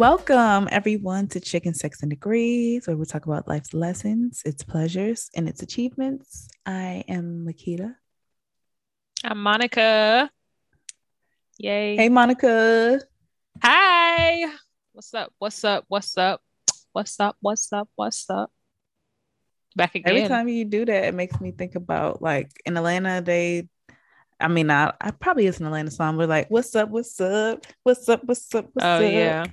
Welcome everyone to Chicken Sex and Degrees, where we talk about life's lessons, its pleasures, and its achievements. I am Makita. I'm Monica. Yay. Hey Monica. Hi. What's up? What's up? What's up? What's up? What's up? What's up? Back again. Every time you do that, it makes me think about like in Atlanta, I probably it's an Atlanta song, but like, what's up? What's up? What's up? What's up? What's up? Yeah.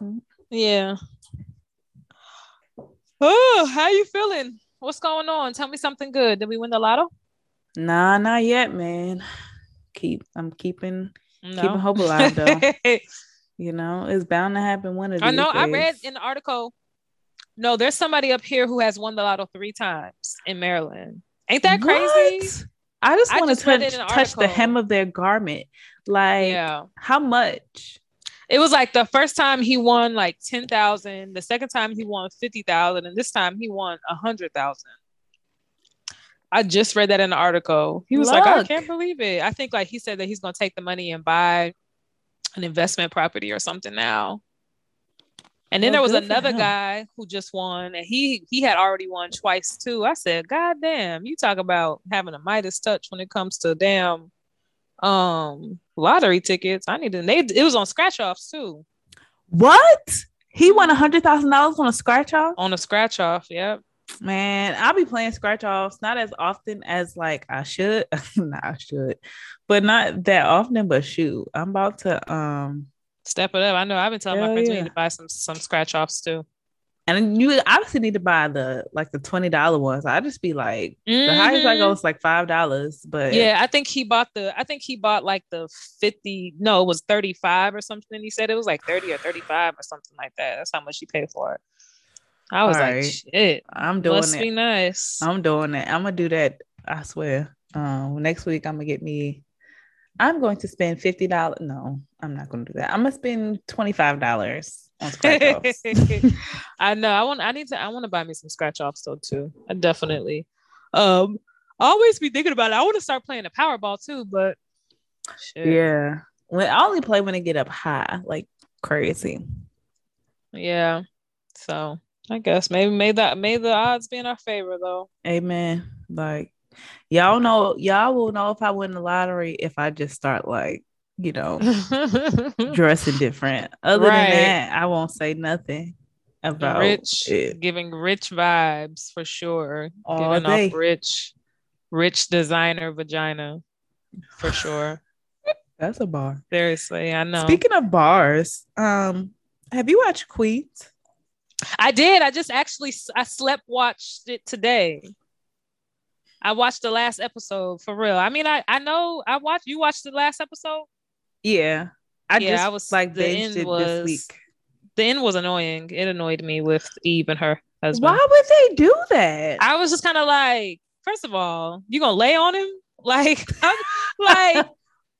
Mm-hmm. Yeah. Oh, how you feeling? What's going on? Tell me something good. Did we win the lotto? Nah, not yet, man. I'm keeping hope alive though. You know, it's bound to happen one of these days. I read in the article. No, there's somebody up here who has won the lotto 3 times in Maryland. Ain't that crazy? What? I just want to touch the hem of their garment. Like, yeah. How much? It was like the first time he won like 10,000. The second time he won 50,000. And this time he won 100,000. I just read that in the article. He was like, I can't believe it. I think like he said that he's going to take the money and buy an investment property or something now. And then there was another guy who just won, and he had already won twice too. I said, God damn, you talk about having a Midas touch when it comes to damn lottery tickets. It was on scratch offs too. What? He won $100,000 on a scratch off? On a scratch off, yep. Man, I'll be playing scratch offs not as often as like I should. But not that often, but shoot. I'm about to step it up. I know I've been telling my friends we need to buy some scratch offs too. And you obviously need to buy the $20 ones. I just be like the highest I go is like $5. But yeah, I think he bought like the 50. No, it was 35 or something. He said it was like 30 or 35 or something like that. That's how much he paid for it. I was like, shit. Must be nice. I'm doing it. I'm gonna do that. I swear. Next week I'm going to spend $50. No, I'm not going to do that. I'm going to spend $25 on scratch offs. I know. I want to buy me some scratch offs though too. I definitely. I always be thinking about it. I want to start playing the Powerball too, but shit. Yeah. I only play when it get up high, like crazy. Yeah. So I guess may the odds be in our favor though. Amen. Like. Y'all will know if I win the lottery if I just start like, you know, dressing different. Other than that, I won't say nothing about rich, it. Giving rich vibes for sure. All giving day. Off rich designer vagina for sure. That's a bar. Seriously, I know. Speaking of bars, have you watched Queens? I did. I watched it today. I watched the last episode for real. I mean, I know I watched. You watched the last episode? Yeah, I was like binged it this week. The end was annoying. It annoyed me with Eve and her husband. Why would they do that? I was just kind of like, first of all, you gonna lay on him? Like, like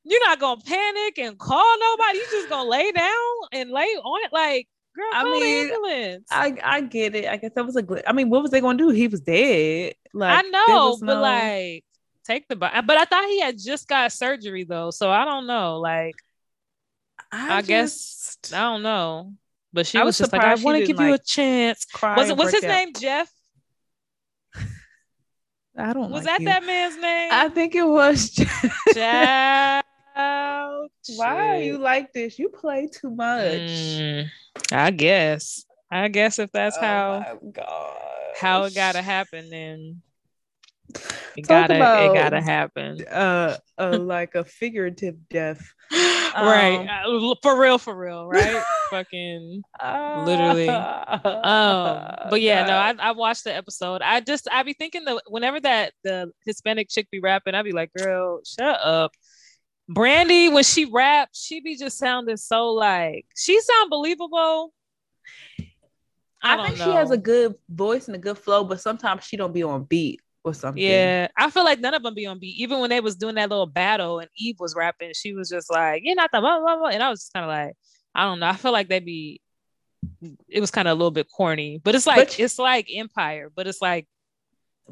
you're not gonna panic and call nobody. You just gonna lay down and lay on it, like. Girl, I mean, I get it. I guess that was a glitch. I mean, what was they going to do? He was dead. Like, I know, but like, take the body. But I thought he had just got surgery though, so I don't know. Like, I guess I don't know. But she was just like, I want to give you a chance. What's his name? Jeff. I don't. Was that man's name? I think it was Jeff. Why are you like this? You play too much. I guess if that's how it gotta happen, then it gotta happen. Like a figurative death, right? For real, right? Fucking literally. But yeah, no, I watched the episode. I be thinking that whenever the Hispanic chick be rapping, I be like, girl, shut up. Brandy, when she raps, she be just sounding so like she sound believable. I think she has a good voice and a good flow, but sometimes she don't be on beat or something. Yeah, I feel like none of them be on beat. Even when they was doing that little battle and Eve was rapping, she was just like, "You're not the blah blah blah," and I was just kind of like, I don't know. I feel like it was kind of a little bit corny, but it's like it's like Empire, but it's like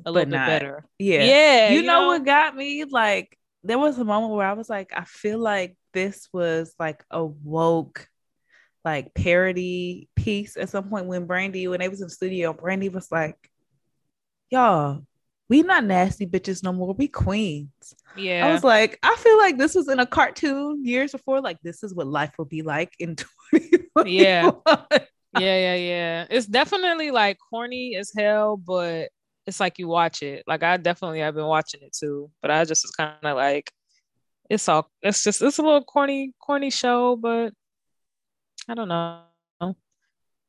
a little bit better. Yeah, yeah. You know what got me like. There was a moment where I was like, I feel like this was like a woke like parody piece at some point when they was in the studio. Brandy was like, y'all, we not nasty bitches no more. We queens. Yeah. I was like, I feel like this was in a cartoon years before. Like, this is what life will be like in 2021. Yeah. Yeah. It's definitely like corny as hell, but it's like you watch it. Like, I've been watching it too, but I just was kind of like, it's a little corny show, but I don't know.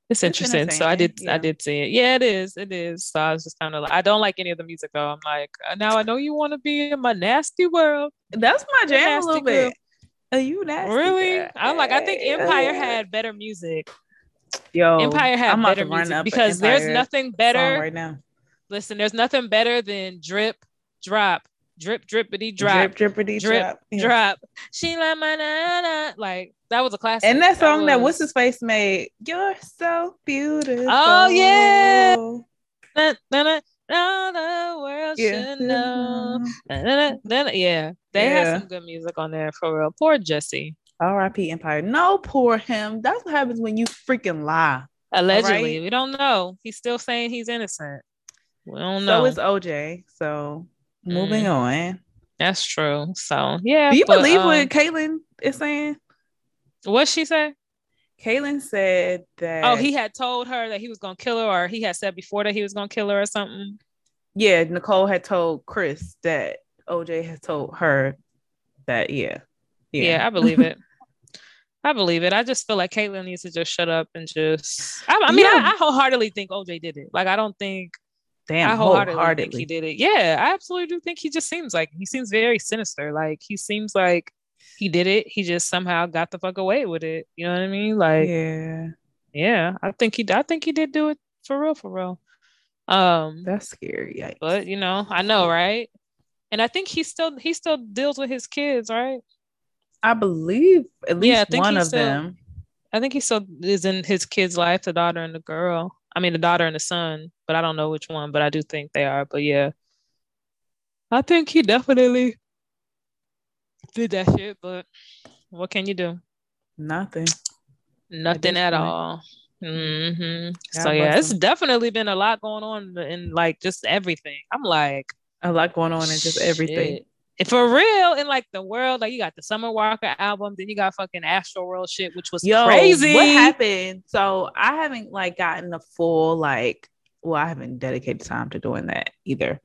It's interesting. So I did see it. Yeah, it is. So I was just kind of like, I don't like any of the music though. I'm like, now I know you want to be in my nasty world. That's my jam a little bit. Are you nasty? Really? Girl? I'm like, I think Empire had better music. Yo, Empire had better music because there's nothing better right now. Listen, there's nothing better than drip, drop, drip, drippity, drop, drip, drippity, drop, drip, drop. She like my na. Like, that was a classic. And that song that what's his face made, "You're So Beautiful." Oh yeah. Now the world should know. Yeah, they had some good music on there for real. Poor Jesse. R.I.P. Empire. No, poor him. That's what happens when you freaking lie. Allegedly, right? We don't know. He's still saying he's innocent. We don't know. So it's OJ. So moving on. That's true. So yeah. Do you believe what Caitlyn is saying? What she said? Caitlyn said that. Oh, he had told her that he was gonna kill her, or he had said before that he was gonna kill her, or something. Yeah, Nicole had told Chris that OJ had told her that. Yeah, I believe it. I just feel like Caitlyn needs to just shut up and just. I wholeheartedly think OJ did it. Like, I don't think. Damn, I wholeheartedly think he did it. Yeah, I absolutely do think he just seems like he seems very sinister. Like, he seems like. He did it. He just somehow got the fuck away with it. You know what I mean? Like, yeah. I think he did do it for real. That's scary. Yikes. But you know, I know, right? And I think he still deals with his kids, right? I believe at least one of them. I think he still is in his kids' life, the daughter and the son. But I don't know which one. But I do think they are. But yeah, I think he definitely. Did that shit, but what can you do? Nothing at all. Mm-hmm. So yeah, it's definitely been a lot going on in like just everything. I'm like, a lot going on in just everything. For real, in like the world, like you got the Summer Walker album, then you got fucking Astral World shit, which was crazy. What happened? So I haven't like gotten a full like. Well, I haven't dedicated time to doing that either.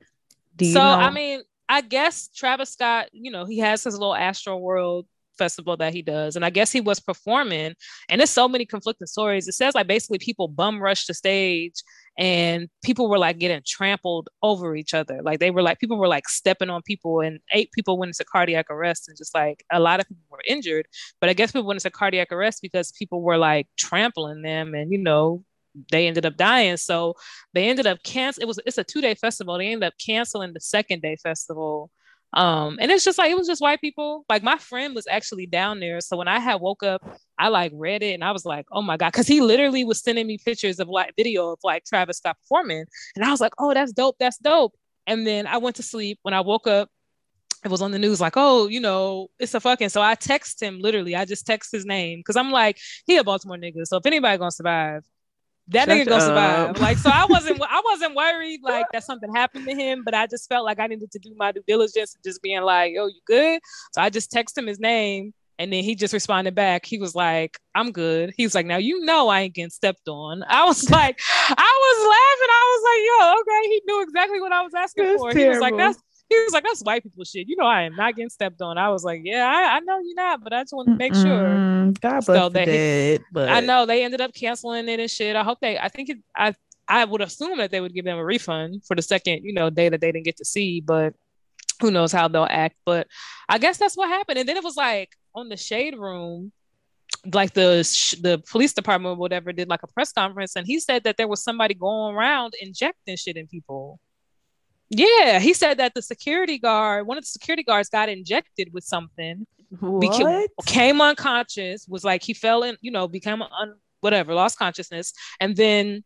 Do you know? I mean. I guess Travis Scott, you know, he has his little Astral World festival that he does. And I guess he was performing. And there's so many conflicting stories. It says like basically people bum rushed the stage and people were like getting trampled over each other. Like people were like stepping on people and 8 people went into cardiac arrest and just like a lot of people were injured. But I guess people went into cardiac arrest because people were like trampling them and, you know, they ended up dying. So they ended up it's a 2-day festival. They ended up canceling the 2nd-day festival. And it's just like, it was just white people. Like my friend was actually down there. So when I had woke up, I like read it and I was like, oh my God. Cause he literally was sending me pictures of like video of like Travis Scott performing. And I was like, oh, that's dope. That's dope. And then I went to sleep. When I woke up, it was on the news like, oh, you know, it's a fucking. So I text him literally. I just text his name. Cause I'm like, he a Baltimore nigga. So if anybody gonna survive, that nigga gonna survive. Like, so I wasn't worried like that something happened to him, but I just felt like I needed to do my due diligence and just being like, yo, you good? So I just text him his name and then he just responded back. He was like, I'm good. He was like, now you know I ain't getting stepped on. I was like, I was laughing. I was like, yo, okay, he knew exactly what I was asking for. Terrible. He was like, that's white people shit. You know, I am not getting stepped on. I was like, yeah, I know you're not, but I just want to make sure. God bless the dead, but I know they ended up canceling it and shit. I hope I would assume that they would give them a refund for the 2nd, you know, day that they didn't get to see, but who knows how they'll act. But I guess that's what happened. And then it was like on the Shade Room, like the police department or whatever did like a press conference. And he said that there was somebody going around injecting shit in people. Yeah, he said that one of the security guards got injected with something. What? Came unconscious, was like he fell in, you know, became lost consciousness. And then,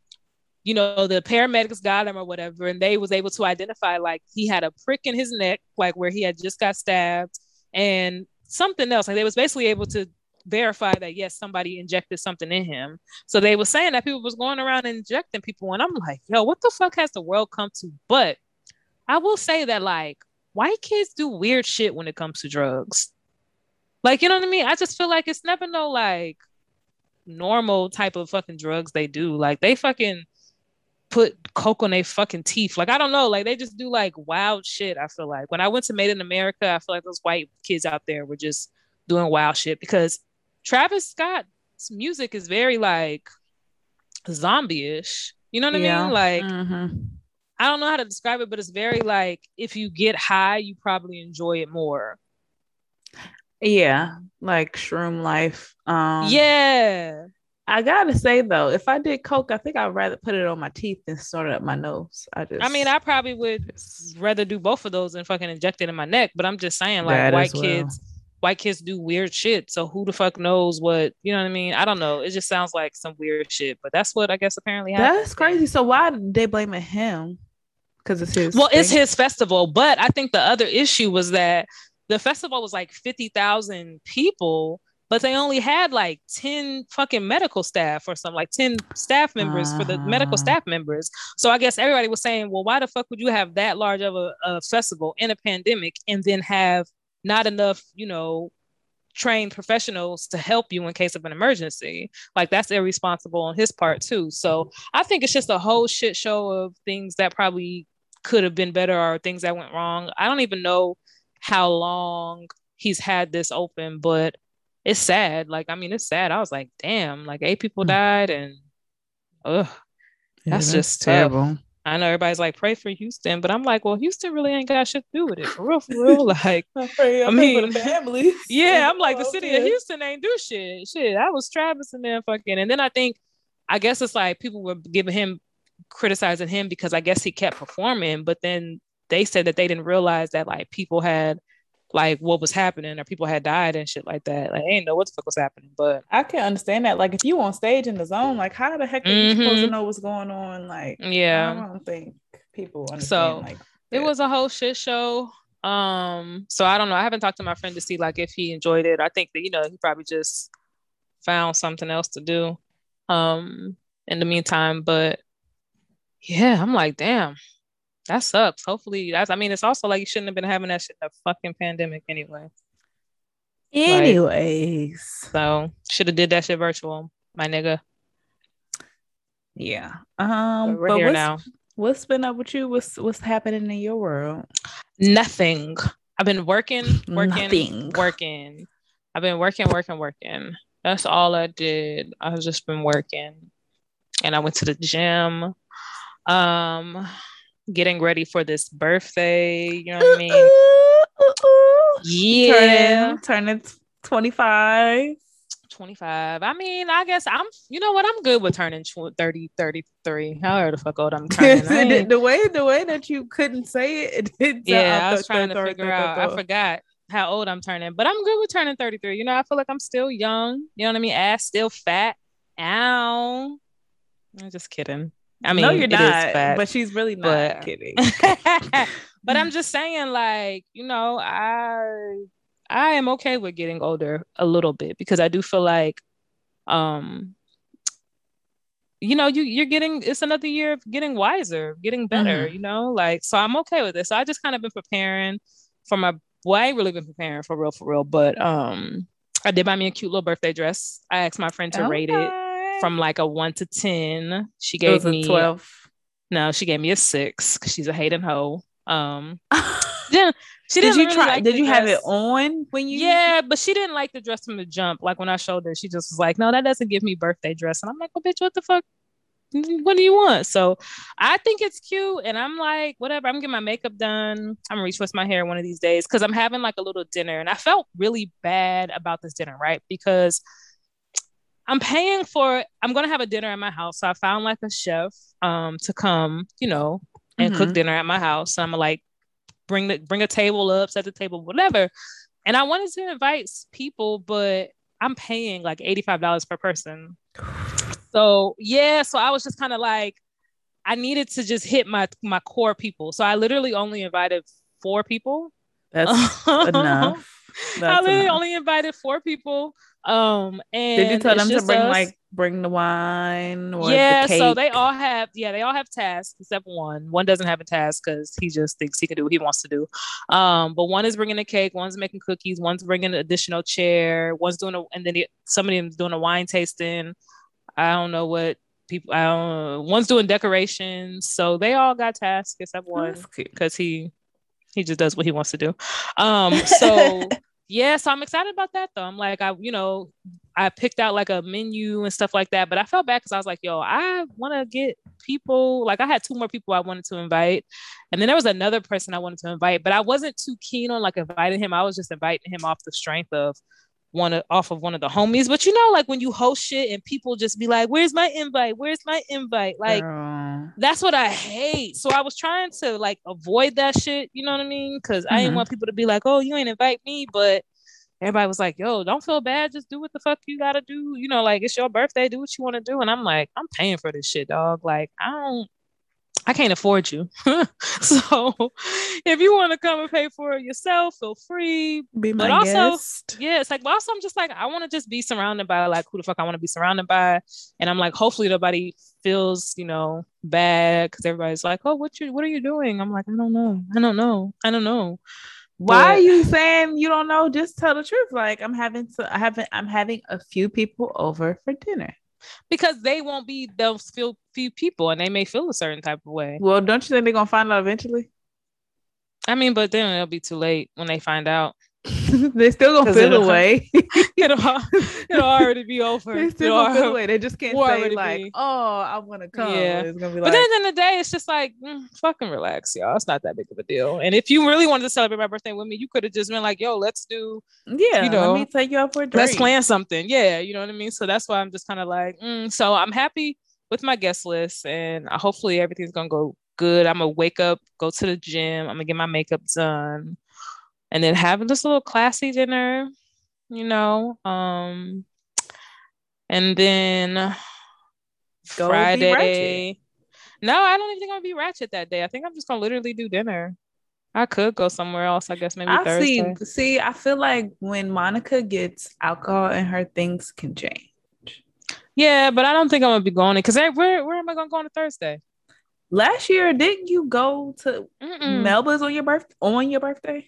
you know, the paramedics got him or whatever, and they was able to identify like he had a prick in his neck, like where he had just got stabbed and something else. Like they was basically able to verify that, yes, somebody injected something in him. So they were saying that people was going around injecting people. And I'm like, yo, what the fuck has the world come to? But I will say that, like, white kids do weird shit when it comes to drugs. Like, you know what I mean? I just feel like it's never no, like, normal type of fucking drugs they do. Like, they fucking put coke on their fucking teeth. Like, I don't know. Like, they just do, like, wild shit, I feel like. When I went to Made in America, I feel like those white kids out there were just doing wild shit, because Travis Scott's music is very, like, zombie-ish. You know what I mean? Like, mm-hmm. I don't know how to describe it, but it's very, like, if you get high, you probably enjoy it more. Yeah, like shroom life. Yeah, I gotta say though, if I did coke, I think I'd rather put it on my teeth than snort it up my nose. I probably would rather do both of those than fucking inject it in my neck. But I'm just saying, like, white kids do weird shit. So who the fuck knows what? You know what I mean? I don't know. It just sounds like some weird shit. But that's what I guess apparently happened. That's crazy. So why did they blame him? Because it's his. Well, thing. It's his festival. But I think the other issue was that the festival was like 50,000 people, but they only had like 10 fucking medical staff or something, like 10 staff members for the medical staff members. So I guess everybody was saying, well, why the fuck would you have that large of a festival in a pandemic and then have not enough, you know, trained professionals to help you in case of an emergency? Like, that's irresponsible on his part too. So I think it's just a whole shit show of things that probably could have been better or things that went wrong. I don't even know how long he's had this open, but it's sad. Like, I mean, it's sad. I was like, damn, like 8 people died, and that's just terrible. I know everybody's like, pray for Houston, but I'm like, well, Houston really ain't got shit to do with it, for real. Like, I mean, family. Yeah, I'm like, the city of Houston ain't do shit. Shit, I was Travis and then fucking, and then I guess it's like people were criticizing him because I guess he kept performing, but then they said that they didn't realize that, like, people had, like, what was happening, or people had died and shit like that. Like, I didn't know what the fuck was happening, but I can't understand that. Like, if you on stage in the zone, like, how the heck are you supposed to know what's going on? Like, yeah, I don't think people understand. So like that. It was a whole shit show. So I don't know. I haven't talked to my friend to see, like, if he enjoyed it. I think that, you know, he probably just found something else to do in the meantime. But yeah, I'm like, damn. That sucks. Hopefully, it's also like you shouldn't have been having that shit in a fucking pandemic anyway. Anyways. Like, so should have did that shit virtual, my nigga. Yeah. We're but here what's, now. What's been up with you? What's happening in your world? Nothing. I've been working. I've been working. That's all I did. I've just been working. And I went to the gym. Getting ready for this birthday, you know what I mean? Yeah, turning 25. I mean, I guess I'm good with turning 33, however the fuck old I'm turning. the way that you couldn't say it, I was trying to figure out. I forgot how old I'm turning, but I'm good with turning 33. You know, I feel like I'm still young. You know what I mean? Ass still fat. Ow. I'm just kidding. I mean, no, you're not, but she's really not kidding. But I'm just saying, like, you know, I am okay with getting older a little bit, because I do feel like, you know, you're getting, it's another year of getting wiser, getting better, you know, like, so I'm okay with it. So I just kind of been preparing for I ain't really been preparing for real, but I did buy me a cute little birthday dress. I asked my friend to rate it. From like a 1 to 10, she gave me a 12. No, she gave me a 6 because she's a hating hoe. She didn't. Did you really try? Like, did you dress. Have it on when you? Yeah, but she didn't like the dress from the jump. Like when I showed her, she just was like, "No, that doesn't give me birthday dress." And I'm like, "Well, bitch, what the fuck? What do you want?" So I think it's cute, and I'm like, whatever. I'm getting my makeup done. I'm gonna retwist my hair one of these days, because I'm having like a little dinner, and I felt really bad about this dinner, right? Because I'm going to have a dinner at my house. So I found like a chef to come, you know, and cook dinner at my house. So I'm going to like bring a table up, set the table, whatever. And I wanted to invite people, but I'm paying like $85 per person. So yeah. So I was just kind of like, I needed to just hit my core people. So I literally only invited 4 people. That's enough. I literally only invited 4 people. And did you tell them to bring the wine or the cake? So they all have tasks except one doesn't have a task because he just thinks he can do what he wants to do. But one is bringing the cake, one's making cookies, one's bringing an additional chair, one's doing somebody is doing a wine tasting. I don't know what people. One's doing decorations, so they all got tasks except one because he just does what he wants to do. So I'm excited about that though. I'm like, I picked out like a menu and stuff like that, but I felt bad because I was like, I want to get people. Like I had 2 more people I wanted to invite. And then there was another person I wanted to invite, but I wasn't too keen on like inviting him. I was just inviting him off the strength of one of the homies. But like when you host shit and people just be like, where's my invite? Where's my invite? Like, that's what I hate. So I was trying to like avoid that shit. You know what I mean? Because I didn't want people to be like, oh, you ain't invite me. But everybody was like, don't feel bad. Just do what the fuck you got to do. Like it's your birthday. Do what you want to do. And I'm like, I'm paying for this shit, dog. Like, I can't afford you. So if you want to come and pay for it yourself, feel free. Be my guest. Yeah, it's like, but also I'm just like, I want to just be surrounded by like who the fuck I want to be surrounded by. And I'm like, hopefully nobody feels, bad because everybody's like, oh, what are you doing? I'm like, I don't know. Why are you saying you don't know? Just tell the truth. Like I'm having a few people over for dinner. Because they won't be those few people and they may feel a certain type of way. Well, don't you think they're gonna find out eventually? I mean, but then it'll be too late when they find out. They still gonna feel away. It'll already be over. They still gonna feel away. They just can't say like, I want to come. Yeah. It's gonna be like, but then in the day, it's just like, fucking relax, y'all. It's not that big of a deal. And if you really wanted to celebrate my birthday with me, you could have just been like, let's do. Yeah. Let me take you out for a drink. Let's plan something. Yeah. You know what I mean? So that's why I'm just kind of like, so I'm happy with my guest list, and hopefully everything's gonna go good. I'm gonna wake up, go to the gym. I'm gonna get my makeup done. And then having this little classy dinner, and then go Friday. No, I don't even think I'm gonna be ratchet that day. I think I'm just gonna literally do dinner. I could go somewhere else, I guess, maybe Thursday. See, I feel like when Monica gets alcohol in her, things can change. Yeah, but I don't think I'm gonna be going because where am I gonna go on a Thursday? Last year, didn't you go to Melba's on your birthday?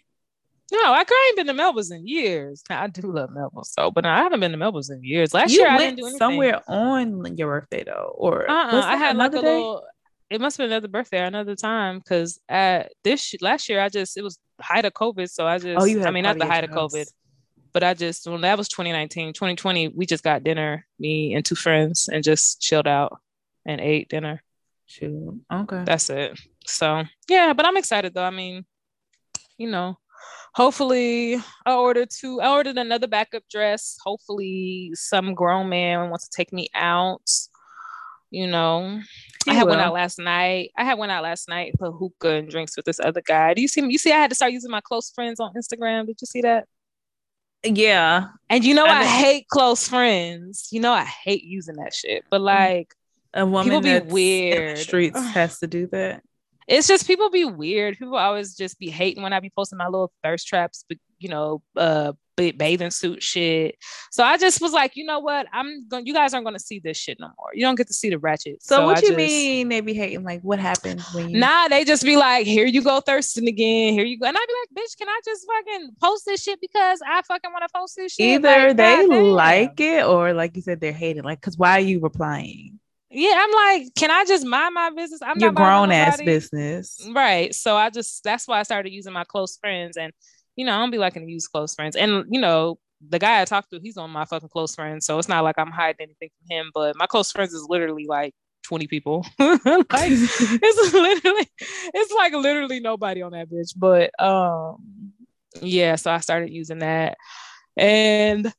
No, I ain't been to Melba's in years. Now, I do love Melba's, but I haven't been to Melba's in years. Last year, I didn't do anything. Somewhere on your birthday, though, or I had like a little. It must have been another birthday, or another time, because last year it was height of COVID, so I just. Oh, you had. I mean, not the height of COVID, but when that was 2019, 2020, we just got dinner, me and 2 friends, and just chilled out and ate dinner. Shoot. Okay. That's it. So yeah, but I'm excited though. I mean, hopefully I ordered another backup dress. Hopefully some grown man wants to take me out. I had one out last night for hookah and drinks with this other guy. Do you see me? You see, I had to start using my close friends on Instagram. Did you see that? Yeah. And I hate close friends. I hate using that shit. But like a woman people be weird. In the streets has to do that. It's just people be weird. People always just be hating when I be posting my little thirst traps, but bathing suit shit. So I just was like, you know what? You guys aren't gonna see this shit no more. You don't get to see the ratchet. So what mean they be hating? Like what happens when you? Nah, they just be like, here you go thirsting again. Here you go, and I be like, bitch, can I just fucking post this shit because I fucking want to post this shit? Either like, they like it or like you said, they're hating. Like, cause why are you replying? Yeah, I'm like, can I just mind my business? I'm your grown ass business, right? So that's why I started using my close friends, and I don't be liking to use close friends. And the guy I talked to, he's on my fucking close friends, so it's not like I'm hiding anything from him. But my close friends is literally like 20 people. Like it's literally nobody on that bitch. But so I started using that, and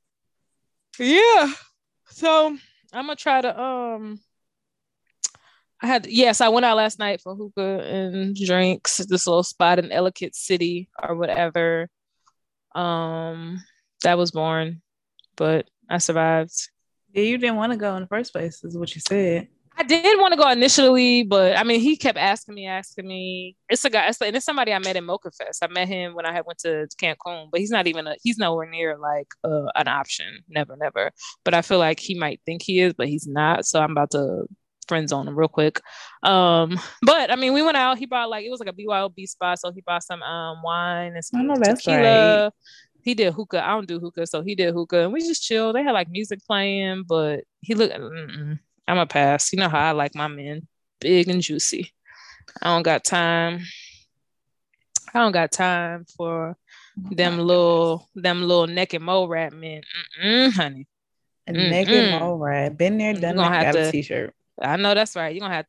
so I'm gonna try to I went out last night for hookah and drinks at this little spot in Ellicott City or whatever. That was boring, but I survived. Yeah, you didn't want to go in the first place, is what you said. I did want to go initially, but I mean, he kept asking me. It's a guy, and it's somebody I met in Mocha Fest. I met him when I had went to Cancun, but he's nowhere near like an option. Never. But I feel like he might think he is, but he's not. So I'm about to friend zone him real quick. But I mean, we went out. He bought it was like a BYOB spot, so he bought some wine and some tequila. Right. He did hookah. I don't do hookah, so he did hookah, and we just chilled. They had like music playing, but he looked. I'm a pass. You know how I like my men. Big and juicy. I don't got time for them little neck and mole rat men. Honey. Neck and mole rat. Been there, done that. Got a t-shirt. I know that's right. You're going to have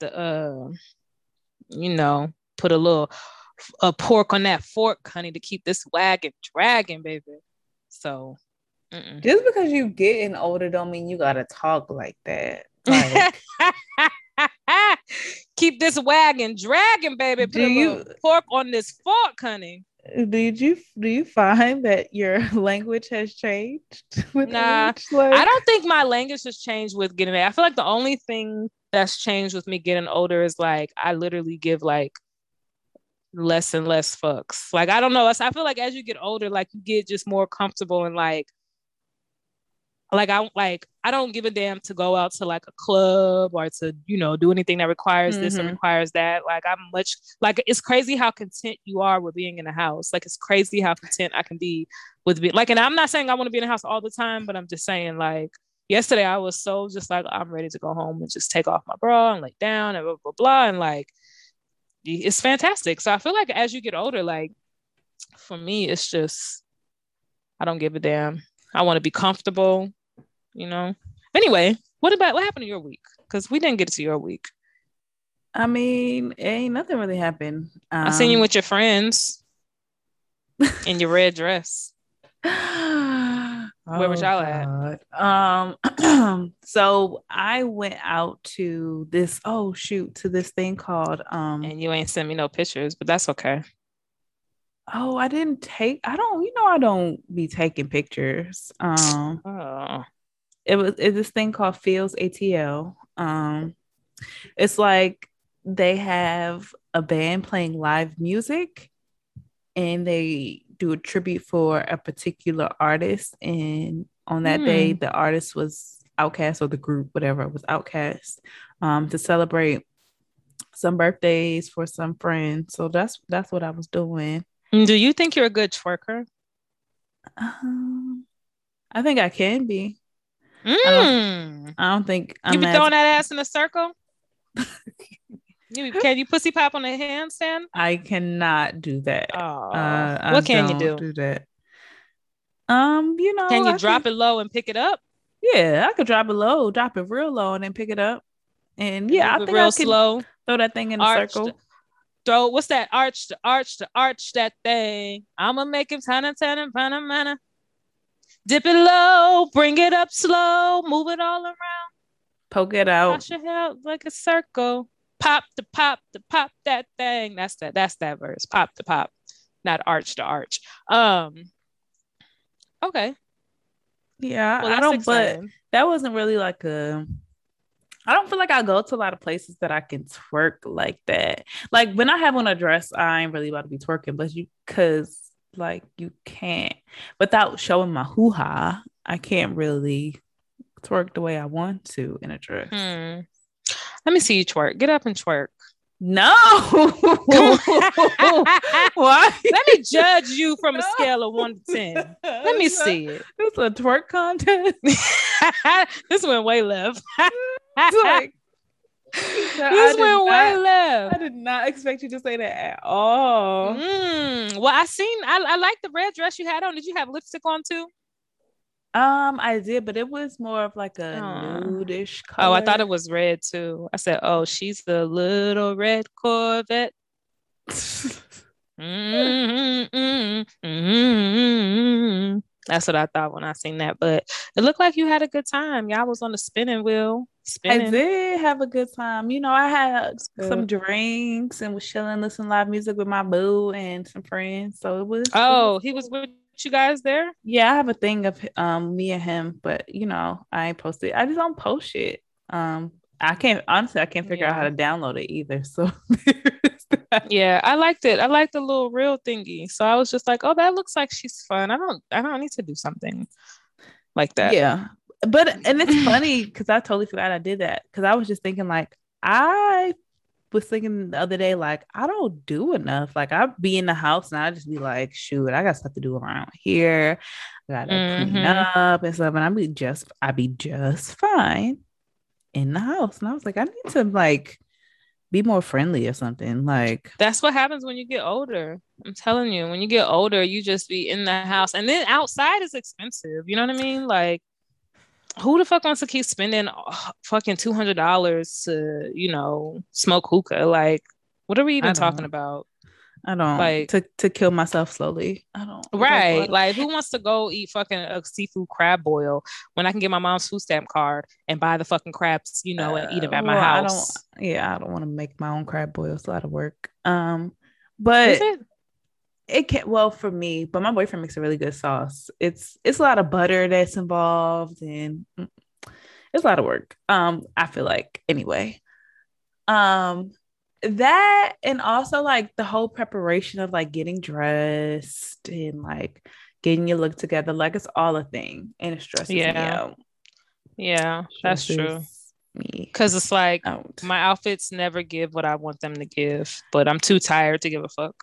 to, put a little pork on that fork, honey, to keep this wagon dragging, baby. So. Just because you getting older don't mean you got to talk like that. Like, keep this wagon dragging, baby. Put a fork on this fork, honey. Do you find that your language has changed? Nah, I don't think my language has changed with getting older. I feel like the only thing that's changed with me getting older is like I literally give like less and less fucks. Like I don't know. I feel like as you get older, like you get just more comfortable and like. I don't give a damn to go out to like a club or to, do anything that requires this or requires that. Like I'm much like, it's crazy how content you are with being in the house. Like it's crazy how content I can be with being like, and I'm not saying I want to be in the house all the time, but I'm just saying like yesterday I was so just like, I'm ready to go home and just take off my bra and lay down and blah, blah, blah. And like, it's fantastic. So I feel like as you get older, like for me, it's just, I don't give a damn. I want to be comfortable, Anyway, what happened to your week? Because we didn't get to your week. I mean, ain't nothing really happened. I seen you with your friends in your red dress. Where was y'all at? So I went out to this thing called and you ain't sent me no pictures, but that's okay. Oh, I don't be taking pictures. It's this thing called Fields ATL. It's like they have a band playing live music and they do a tribute for a particular artist. And on that day, the artist was Outkast, or the group, whatever, was Outkast, to celebrate some birthdays for some friends. So that's what I was doing. Do you think you're a good twerker? I think I can be. I don't think I'm. You be throwing that ass in a circle? Can you pussy pop on a handstand? I cannot do that. What can you do? Can you drop it low and pick it up? Yeah, I could drop it low, drop it real low, and then pick it up. And yeah, I think I can slow. Throw that thing in a circle. Throw what's that? Arch that thing. I'ma make him pana. Dip it low, bring it up slow, move it all around. Poke it out. Wash it out like a circle. Pop that thing. That's that verse. Pop to pop. Not arch to arch. Okay. Yeah, well, but that wasn't really like I don't feel like I go to a lot of places that I can twerk like that. Like when I have on a dress, I ain't really about to be twerking, but you can't, without showing my hoo-ha, I can't really twerk the way I want to in a dress. Let me see you twerk. Get up and twerk. No. Why? Let me judge you from a scale of 1 to 10. Let me see it. This is a twerk contest. This went way left. I did not expect you to say that at all. Well, I like the red dress you had on. Did you have lipstick on too? I did, but it was more of like a nudish color. Oh, I thought it was red too. I said, oh, she's the little red Corvette. That's what I thought when I seen that, but it looked like you had a good time. Y'all was on the spinning wheel. I did have a good time. I had some drinks and was chilling, listening live music with my boo and some friends. So it was. Oh, he was with you guys there? Yeah, I have a thing of me and him, but I ain't posted. I just don't post shit. I can't figure out how to download it either. So yeah, I liked it. I liked the little reel thingy. So I was just like, oh, that looks like she's fun. I don't need to do something like that. Yeah. And it's funny because I totally forgot I did that. Cause I was just thinking, like, I was thinking the other day, like, I don't do enough. Like, I'd be in the house and I'd just be like, shoot, I got stuff to do around here. I gotta clean up and stuff. And I'd be just fine in the house. And I was like, I need to like be more friendly or something. Like, that's what happens when you get older. I'm telling you, when you get older, you just be in the house, and then outside is expensive. You know what I mean? Like, who the fuck wants to keep spending fucking $200 to, you know, smoke hookah? Like, what are we even talking about? I don't like to kill myself slowly. I don't. Right. Like, who wants to go eat fucking a seafood crab boil when I can get my mom's food stamp card and buy the fucking crabs, you know, and eat them at my house? I don't want to make my own crab boil. It's a lot of work. But it can't, well, for me, but my boyfriend makes a really good sauce. It's a lot of butter that's involved, and it's a lot of work. I feel like, anyway. That, and also like the whole preparation of like getting dressed and like getting your look together, like it's all a thing, and it stresses me out. Yeah, that's true. Because it's like my outfits never give what I want them to give, but I'm too tired to give a fuck.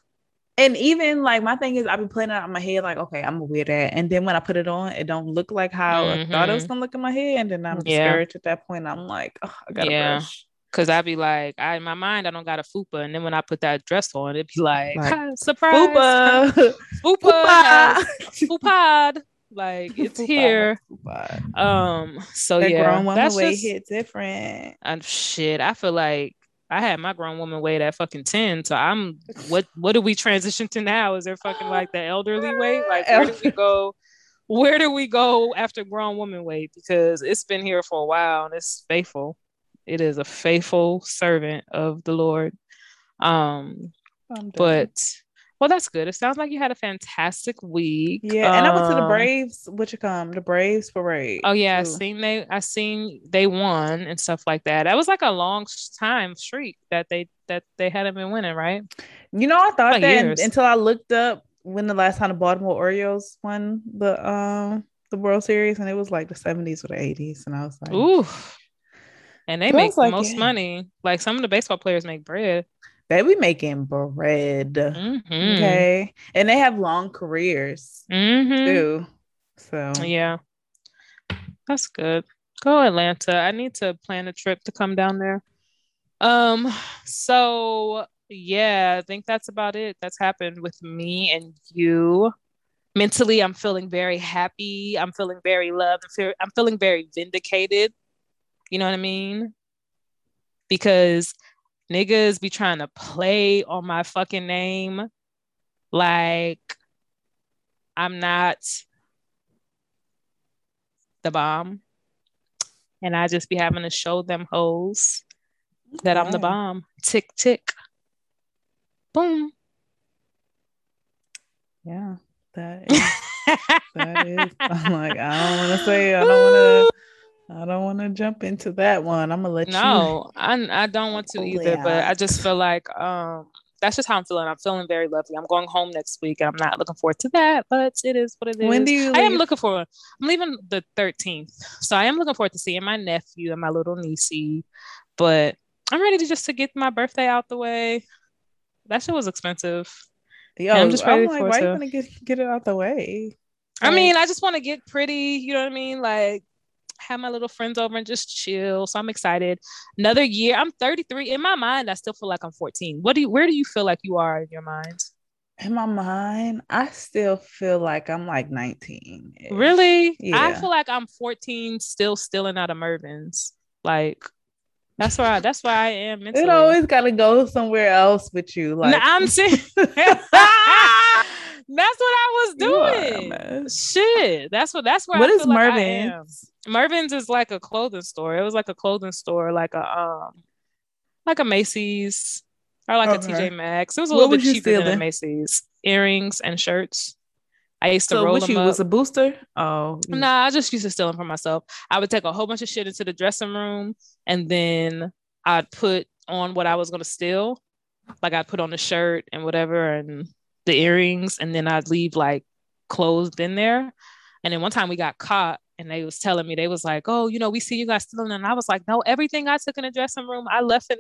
And even like my thing is, I've been planning out in my head, like, okay, I'm gonna wear that, and then when I put it on, it don't look like how I thought it was gonna look in my head, and then I'm discouraged at that point. I'm like, oh, I gotta brush. Cause I'd be like, in my mind, I don't got a fupa, and then when I put that dress on, it'd be like surprise, fupa, like it's fupa, here. Fupa. So that grown woman that's way hit different. Shit, I feel like I had my grown woman weight at fucking 10. So I'm what do we transition to now? Is there fucking like the elderly weight? Like, where do we go? Where do we go after grown woman weight? Because it's been here for a while, and it's faithful. It is a faithful servant of the Lord. Well, that's good. It sounds like you had a fantastic week. Yeah, and I went to the Braves. The Braves parade. Oh yeah, I seen they won and stuff like that. That was like a long time streak that they hadn't been winning, right? You know, I thought that until I looked up when the last time the Baltimore Orioles won the World Series, and it was like the 70s or the 80s, and I was like, ooh. And they make the most money. Like, some of the baseball players make bread. They be making bread. Mm-hmm. Okay. And they have long careers too. So yeah. That's good. Go Atlanta. I need to plan a trip to come down there. So yeah, I think that's about it. That's happened with me and you. Mentally, I'm feeling very happy. I'm feeling very loved. I'm feeling very vindicated. You know what I mean? Because niggas be trying to play on my fucking name. Like, I'm not the bomb. And I just be having to show them hoes that I'm the bomb. Tick, tick. Boom. Yeah. That is. I'm like, I don't want to jump into that one. I'm gonna let you. No, I don't want to either. Out. But I just feel like that's just how I'm feeling. I'm feeling very lovely. I'm going home next week, and I'm not looking forward to that. But it is what it is. When do you leave? I'm leaving the 13th, so I am looking forward to seeing my nephew and my little niecey. But I'm ready to get my birthday out the way. That shit was expensive. Yo, I'm just ready for it. Why you want to get it out the way? I mean, I just want to get pretty. You know what I mean, like. Have my little friends over and just chill. So I'm excited. Another year. I'm 33. In my mind, I still feel like I'm 14. Where do you feel like you are in your mind? In my mind, I still feel like I'm like 19. Really? Yeah. I feel like I'm 14, still stealing out of Mervyn's. Like, that's where I am mentally. It always gotta go somewhere else with you. Like, I'm saying. That's what I was doing. Shit. That's where what I feel like I am. Mervyn's is like a clothing store. It was like a clothing store, like a Macy's or like a TJ Maxx. It was a little bit cheaper than a Macy's. Earrings and shirts. I used to roll them up. So what you was a booster? Oh, nah, I just used to steal them for myself. I would take a whole bunch of shit into the dressing room, and then I'd put on what I was gonna steal. Like I'd put on the shirt and whatever, and the earrings, and then I'd leave like clothes in there. And then one time we got caught, and they was telling me, they was like, oh, you know, we see you guys stealing. And I was like, no, everything I took in the dressing room, I left in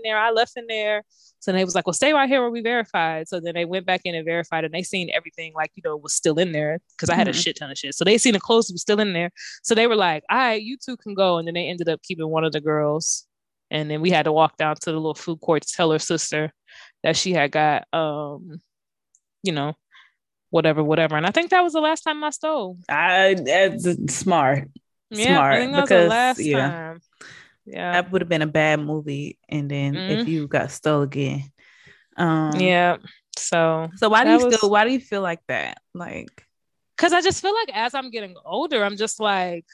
there. So they was like, well, stay right here where we verified. So then they went back in and verified, and they seen everything, like, you know, was still in there, because I had a shit ton of shit. So they seen the clothes was still in there. So they were like, all right, you two can go. And then they ended up keeping one of the girls. And then we had to walk down to the little food court to tell her sister that she had got, you know, whatever. And I think that was the last time I stole. Smart. I think that was the last time. Yeah. That would have been a bad movie. And then if you got stole again. So why do you feel like that? Like, cause I just feel like as I'm getting older, I'm just like,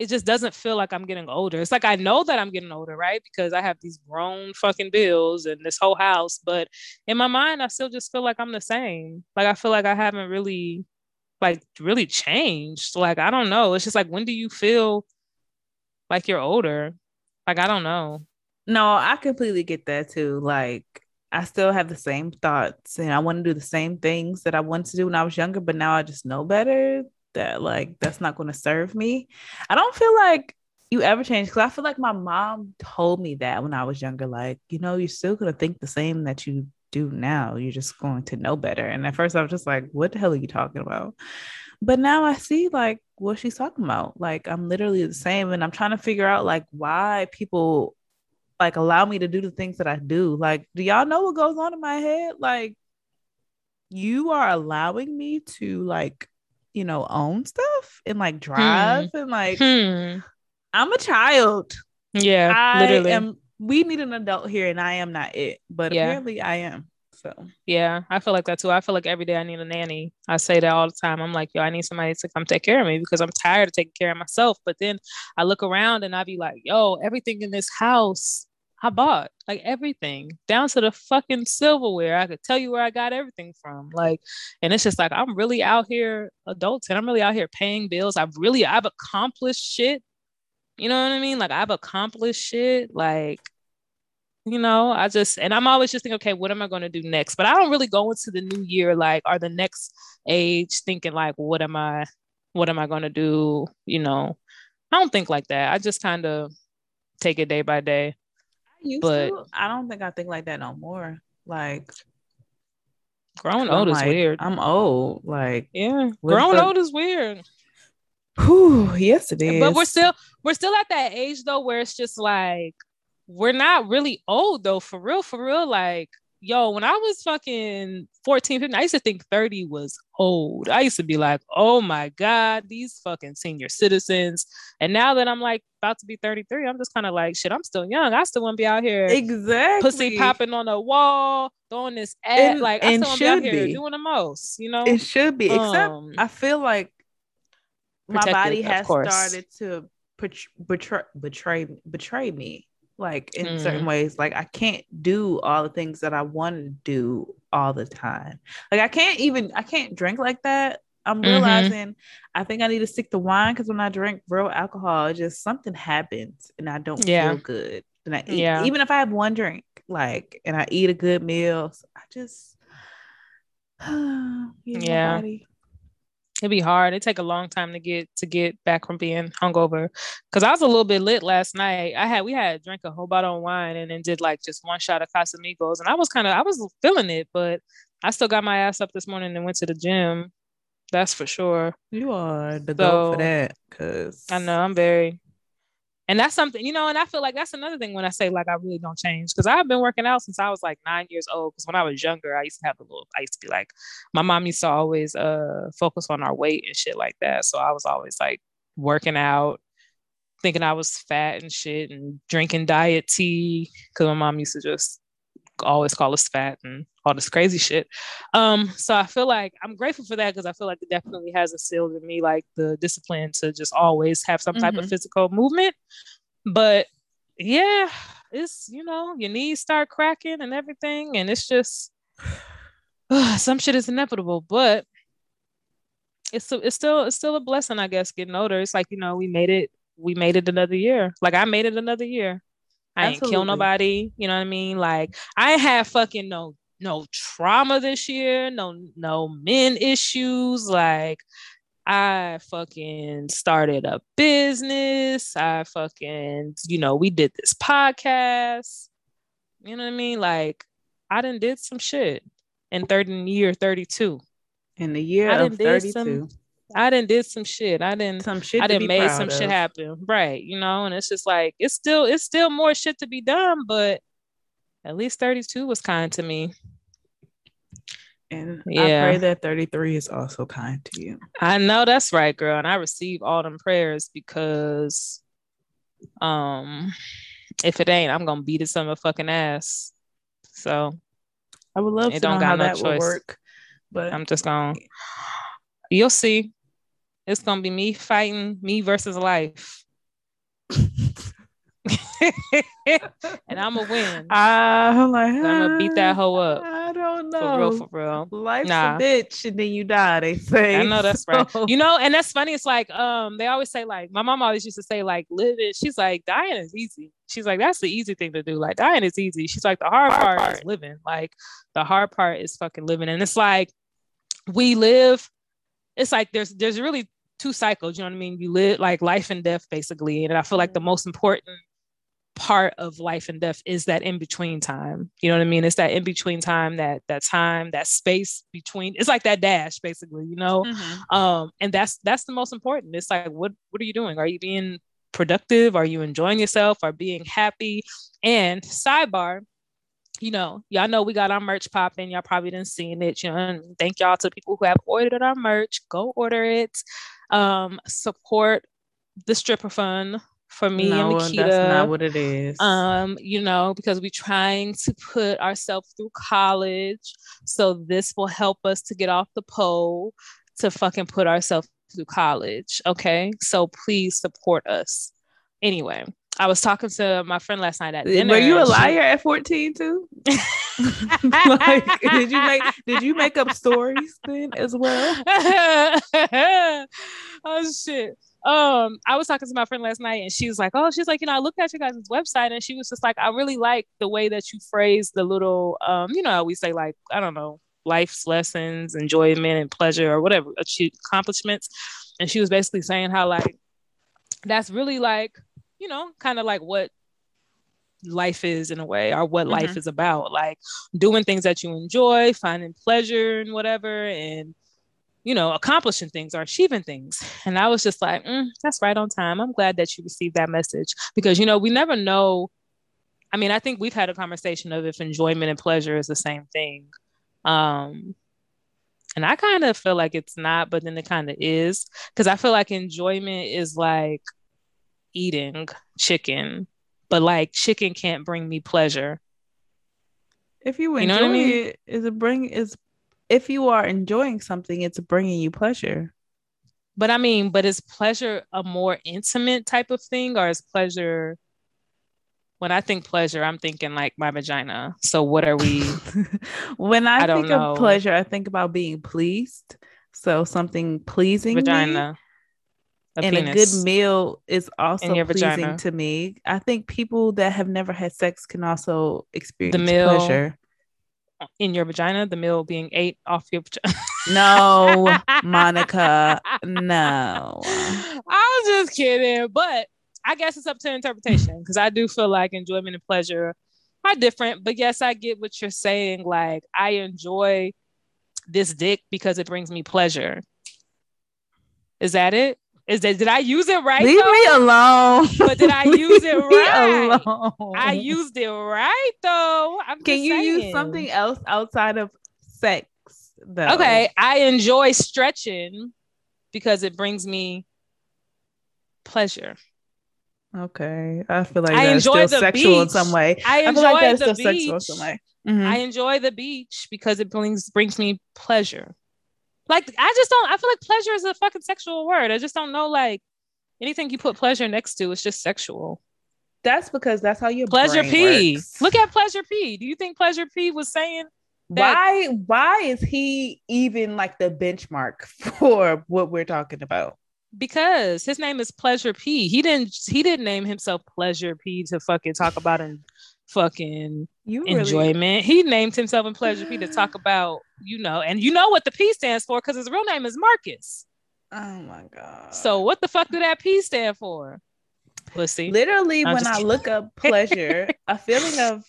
it just doesn't feel like I'm getting older. It's like, I know that I'm getting older, right? Because I have these grown fucking bills and this whole house. But in my mind, I still just feel like I'm the same. Like, I feel like I haven't really changed. Like, I don't know. It's just like, when do you feel like you're older? Like, I don't know. No, I completely get that too. Like, I still have the same thoughts, and I want to do the same things that I wanted to do when I was younger, but now I just know better. That like that's not going to serve me. I don't feel like you ever change, because I feel like my mom told me that when I was younger, like, you know, you're still going to think the same that you do now, you're just going to know better. And at first I was just like, what the hell are you talking about? But now I see like what she's talking about. Like, I'm literally the same, and I'm trying to figure out like why people like allow me to do the things that I do. Like, do y'all know what goes on in my head? Like, you are allowing me to like, you know, own stuff and like drive and like I'm a child. Yeah, we need an adult here, and I am not it, but apparently I am. So yeah, I feel like that too. I feel like every day I need a nanny. I say that all the time. I'm like, yo, I need somebody to come take care of me, because I'm tired of taking care of myself. But then I look around and I be like, yo, everything in this house I bought, like everything down to the fucking silverware. I could tell you where I got everything from. Like, and it's just like, I'm really out here adults, and I'm really out here paying bills. I've accomplished shit. You know what I mean? Like, I've accomplished shit. Like, you know, and I'm always just thinking, okay, what am I going to do next? But I don't really go into the new year, like, or the next age thinking like, what am I going to do? You know, I don't think like that. I just kind of take it day by day. I don't think I think like that no more. Like, growing old is weird. I'm old. Like, yeah, growing old is weird. Whew, yes it is. But we're still at that age though, where it's just like, we're not really old though, for real. Like, yo, when I was fucking 14, 15, I used to think 30 was old. I used to be like, oh my God, these fucking senior citizens. And now that I'm like about to be 33, I'm just kind of like, shit, I'm still young. I still want to be out here. Exactly. Pussy popping on the wall, throwing this ad. Like, I still want to be out here doing the most, you know? It should be. Except I feel like my body has started to betray me. Like, in certain ways, like, I can't do all the things that I want to do all the time. Like, I can't drink like that. I'm realizing I think I need to stick to wine, because when I drink real alcohol, it just something happens and I don't feel good. And I eat, even if I have one drink, like, and I eat a good meal, so I just body. It'd be hard. It take a long time to get back from being hungover. Cause I was a little bit lit last night. We had drank a whole bottle of wine and then did like just one shot of Casamigos. And I was feeling it, but I still got my ass up this morning and went to the gym. That's for sure. You are the goat for that. Cause I know and that's something, you know, and I feel like that's another thing when I say like, I really don't change, because I've been working out since I was like 9 years old. Because when I was younger, I used to be like, my mom used to always focus on our weight and shit like that. So I was always like working out, thinking I was fat and shit, and drinking diet tea, because my mom used to just always call us fat and all this crazy shit. So I feel like I'm grateful for that, because I feel like it definitely has instilled in me like the discipline to just always have some type of physical movement. But yeah, it's, you know, your knees start cracking and everything, and it's just some shit is inevitable. But it's still a blessing, I guess, getting older. It's like, you know, we made it another year. Like, I made it another year. I Absolutely. Ain't kill nobody. You know what I mean? Like, I have fucking no trauma this year, no men issues. Like, I fucking started a business. I fucking, you know, we did this podcast. You know what I mean? Like, I done did some shit in year 32. In the year of 32. I done did some shit. I done made some shit happen. Right. You know, and it's just like, it's still more shit to be done, but at least 32 was kind to me. And yeah. I pray that 33 is also kind to you. I know that's right, girl. And I receive all them prayers because if it ain't, I'm gonna beat it some of fucking ass. So I would love to know how that will work, but I'm just gonna, you'll see. It's gonna be me fighting me versus life. And I'm gonna win. I'm like, so I'm gonna beat that hoe up. I don't know. For real. Life's a bitch, and then you die. They say. I know that's right. You know, and that's funny. It's like, they always say, like, my mom always used to say, like, living. She's like, dying is easy. She's like, that's the easy thing to do. Like, dying is easy. She's like, the hard part is living. Like, the hard part is fucking living. And it's like, we live. It's like there's really two cycles. You know what I mean? You live like life and death, basically. And I feel like the most important part of life and death is that in between time. You know what I mean? It's that in between time, that space between. It's like that dash, basically, you know. Mm-hmm. And that's the most important. It's like, what are you doing? Are you being productive? Are you enjoying yourself? Are being happy? And sidebar, you know, y'all know we got our merch popping. Y'all probably didn't seen it. You know, and thank y'all to people who have ordered our merch. Go order it. Support the stripper fund. For me and Makita, that's not what it is. You know, because we're trying to put ourselves through college, so this will help us to get off the pole to fucking put ourselves through college. Okay, so please support us. Anyway, I was talking to my friend last night at dinner. Were you a liar at 14 too? Like, did you make up stories then as well? Oh shit. I was talking to my friend last night and she was like, oh, she's like, you know, I looked at your guys' website and she was just like, I really like the way that you phrase the little, you know, we say like, I don't know, life's lessons, enjoyment and pleasure or whatever, accomplishments. And she was basically saying how like, that's really like, you know, kind of like what life is in a way, or what life is about, like doing things that you enjoy, finding pleasure and whatever. And you know, accomplishing things or achieving things. And I was just like, that's right on time. I'm glad that you received that message because, you know, we never know. I mean, I think we've had a conversation of if enjoyment and pleasure is the same thing. And I kind of feel like it's not, but then it kind of is, because I feel like enjoyment is like eating chicken, but like chicken can't bring me pleasure. If you enjoy, you know what I mean? If you are enjoying something, it's bringing you pleasure. But I mean, but is pleasure a more intimate type of thing, or is pleasure? When I think pleasure, I'm thinking like my vagina. So what are we? When I think of pleasure, I think about being pleased. So something pleasing vagina, me, and a good meal is also pleasing vagina. To me. I think people that have never had sex can also experience the meal. Pleasure. In your vagina, the meal being ate off your No, Monica, no. I was just kidding, but I guess it's up to interpretation, because I do feel like enjoyment and pleasure are different. But yes, I get what you're saying. Like, I enjoy this dick because it brings me pleasure. Is that it? Did I use it right? Leave me alone. But did I use it right? I used it right though. Can you use something else outside of sex though? Okay, I enjoy stretching because it brings me pleasure. Okay, I feel like I enjoy the sexual in some way. I enjoy the beach because it brings me pleasure. Like, I feel like pleasure is a fucking sexual word. I just don't know, like, anything you put pleasure next to, it's just sexual. That's because that's how your Pleasure P. Works. Look at Pleasure P. Do you think Pleasure P was saying Why is he even like the benchmark for what we're talking about? Because his name is Pleasure P. He didn't name himself Pleasure P to fucking talk about and fucking enjoyment. He named himself in Pleasure P to talk about, you know, and you know what the P stands for because his real name is Marcus. Oh my God. So what the fuck did that P stand for? Pussy. Literally, when I look up pleasure, a feeling of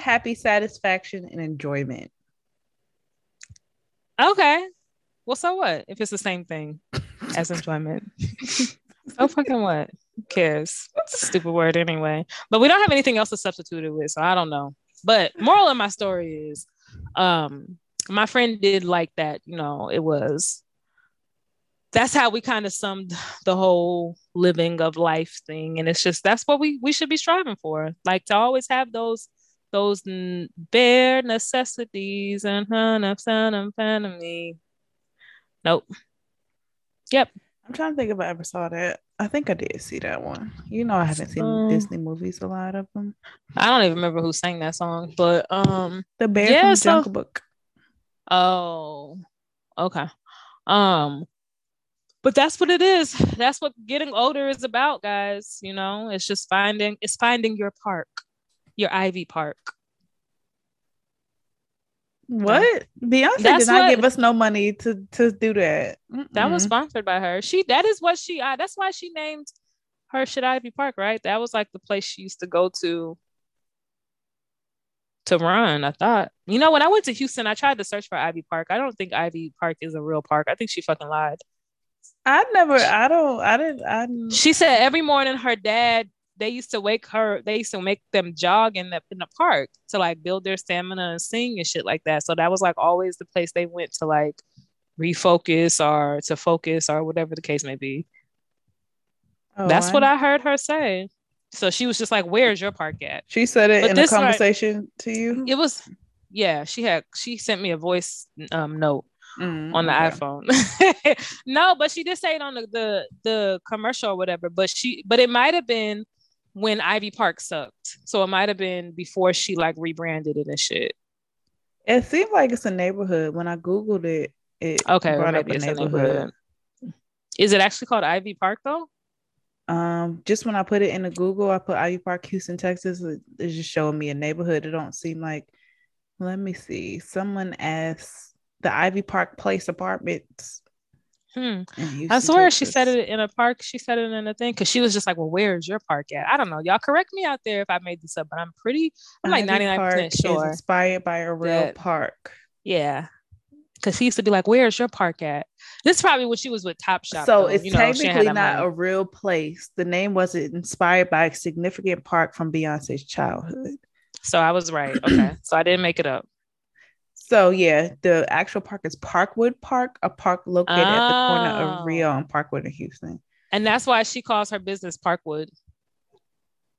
happy satisfaction and enjoyment. Okay. Well, so what if it's the same thing as enjoyment? So fucking what? Who cares? Stupid word anyway. But we don't have anything else to substitute it with, so I don't know. But moral of my story is, my friend did like that. You know, it was. That's how we kind of summed the whole living of life thing, and it's just that's what we should be striving for, like to always have those bare necessities and me. Nope. Yep. I'm trying to think if I ever saw that. I think I did see that one. You know, I haven't seen Disney movies, a lot of them. I don't even remember who sang that song, but the bear from Jungle Book. Oh, okay. But that's what it is. That's what getting older is about, guys. You know, it's just finding your park, your Ivy Park. What? Beyonce did not give us no money to do that. Mm-mm. That was sponsored by her. That's why she named her shit Ivy Park, right? That was like the place she used to go to run, I thought. You know, when I went to Houston, I tried to search for Ivy Park. I don't think Ivy Park is a real park. I think she fucking lied. She said every morning her dad, they used to make them jog in the park to like build their stamina and sing and shit like that. So that was like always the place they went to like refocus or to focus or whatever the case may be. Oh, that's what I heard her say. So she was just like, where's your park at? She said it in a conversation to you? It was, yeah, she sent me a voice note. On the iPhone. No, but she did say it on the commercial or whatever, but it might have been when Ivy Park sucked, so it might have been before she like rebranded it and shit. It seemed like it's a neighborhood. When I googled it okay, brought up a neighborhood. Is it actually called Ivy Park though? Just when I put it in the Google, I put Ivy Park Houston, Texas, it's just showing me a neighborhood. It don't seem like, let me see, someone asked the Ivy Park Place Apartments. I swear Texas. She said it in a park. She said it in a thing because she was just like, well, where's your park at? I don't know. Y'all correct me out there if I made this up, but I'm like 99% sure. Is inspired by a real park. Yeah. Because he used to be like, where's your park at? This is probably when she was with Topshop. So it's technically not a real place. The name was inspired by a significant park from Beyonce's childhood. So I was right. Okay. So I didn't make it up. So yeah, the actual park is Parkwood Park, a park located at the corner of Rio and Parkwood in Houston. And that's why she calls her business Parkwood.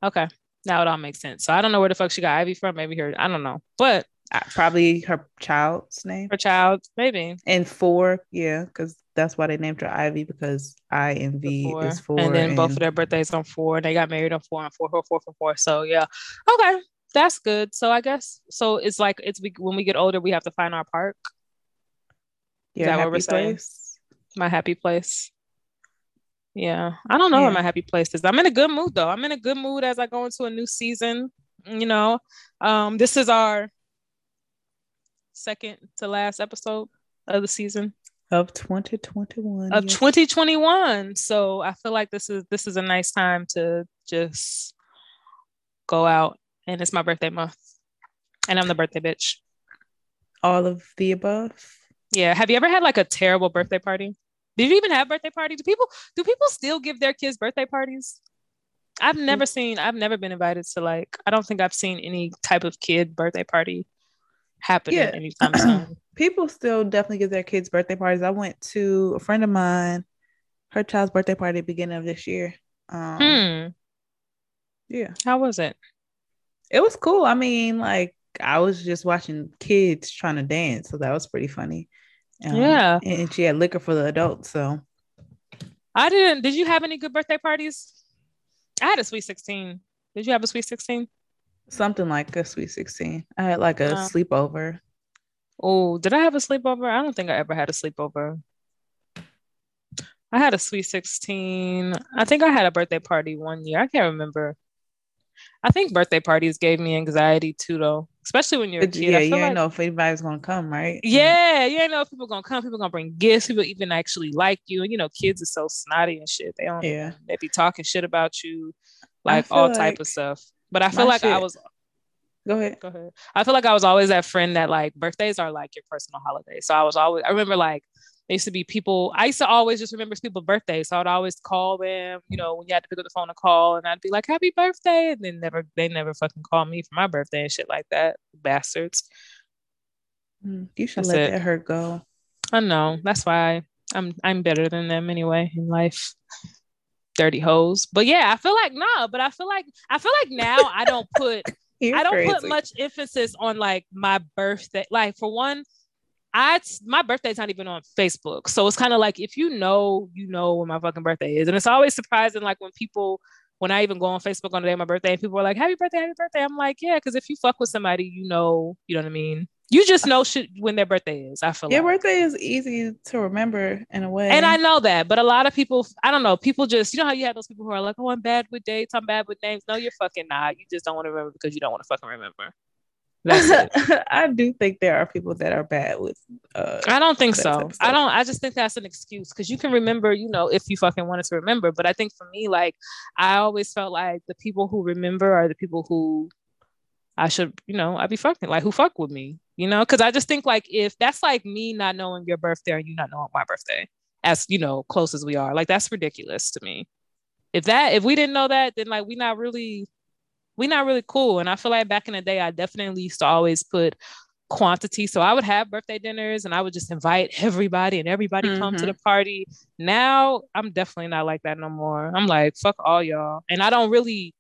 Okay, now it all makes sense. So I don't know where the fuck she got Ivy from. Maybe I don't know, but probably her child's name. Her child, maybe. And four, yeah, because that's why they named her Ivy, because I and V is four. And then both of their birthdays on four. They got married on four. So yeah, okay. That's good. So I guess it's like when we get older, we have to find our park. Is that what we're saying? My happy place. Yeah, I don't know where my happy place is. I'm in a good mood though. I'm in a good mood as I go into a new season. You know, this is our second to last episode of the season of 2021. Of 2021. So I feel like this is a nice time to just go out. And it's my birthday month. And I'm the birthday bitch. All of the above? Yeah. Have you ever had like a terrible birthday party? Did you even have birthday party? Do people still give their kids birthday parties? I've never been invited to like, I don't think I've seen any type of kid birthday party happening anytime soon. People still definitely give their kids birthday parties. I went to a friend of mine, her child's birthday party at the beginning of this year. Yeah. How was it? It was cool. I mean, like, I was just watching kids trying to dance, so that was pretty funny. Yeah. And she had liquor for the adults, so. Did you have any good birthday parties? I had a sweet 16. Did you have a sweet 16? Something like a sweet 16. I had like a sleepover. Oh, did I have a sleepover? I don't think I ever had a sleepover. I had a sweet 16. I think I had a birthday party one year. I can't remember. I think birthday parties gave me anxiety too, though. Especially when you're a kid. Yeah, you ain't know if anybody's gonna come, right? Yeah, you ain't know if people gonna come. People gonna bring gifts. People even actually like you. And you know, kids are so snotty and shit. They don't. Yeah. They be talking shit about you, like all type of stuff. But I feel like I was. Go ahead. I feel like I was always that friend that like birthdays are like your personal holiday. So I was always. I remember like. There used to be people, I used to always just remember people's birthdays. So I'd always call them, you know, when you had to pick up the phone to call, and I'd be like, happy birthday. And then they never fucking call me for my birthday and shit like that. Bastards. You should let that hurt go. I know. That's why I'm better than them anyway in life. Dirty hoes. But yeah, I feel like now I don't put much emphasis on like my birthday. Like for one, my birthday's not even on Facebook. So it's kind of like, if you know when my fucking birthday is. And it's always surprising, like when I even go on Facebook on the day of my birthday and people are like, happy birthday. I'm like, yeah, because if you fuck with somebody, you know what I mean? You just know shit when their birthday is, I feel like. Your birthday is easy to remember in a way. And I know that, but a lot of people, I don't know, people just, you know how you have those people who are like, oh, I'm bad with dates, I'm bad with names. No, you're fucking not. You just don't want to remember because you don't want to fucking remember. I do think there are people that are bad with I don't think so. I just think that's an excuse because you can remember, you know, if you fucking wanted to remember. But I think for me, like, I always felt like the people who remember are the people who I should, you know, I'd be fucking, like, who fuck with me, you know? Because I just think, like, if that's like me not knowing your birthday or you not knowing my birthday, as, you know, close as we are, like, that's ridiculous to me. If we didn't know that, then, like, we're not really cool. And I feel like back in the day, I definitely used to always put quantity. So I would have birthday dinners and I would just invite everybody and everybody come to the party. Now I'm definitely not like that no more. I'm like, fuck all y'all. And I don't really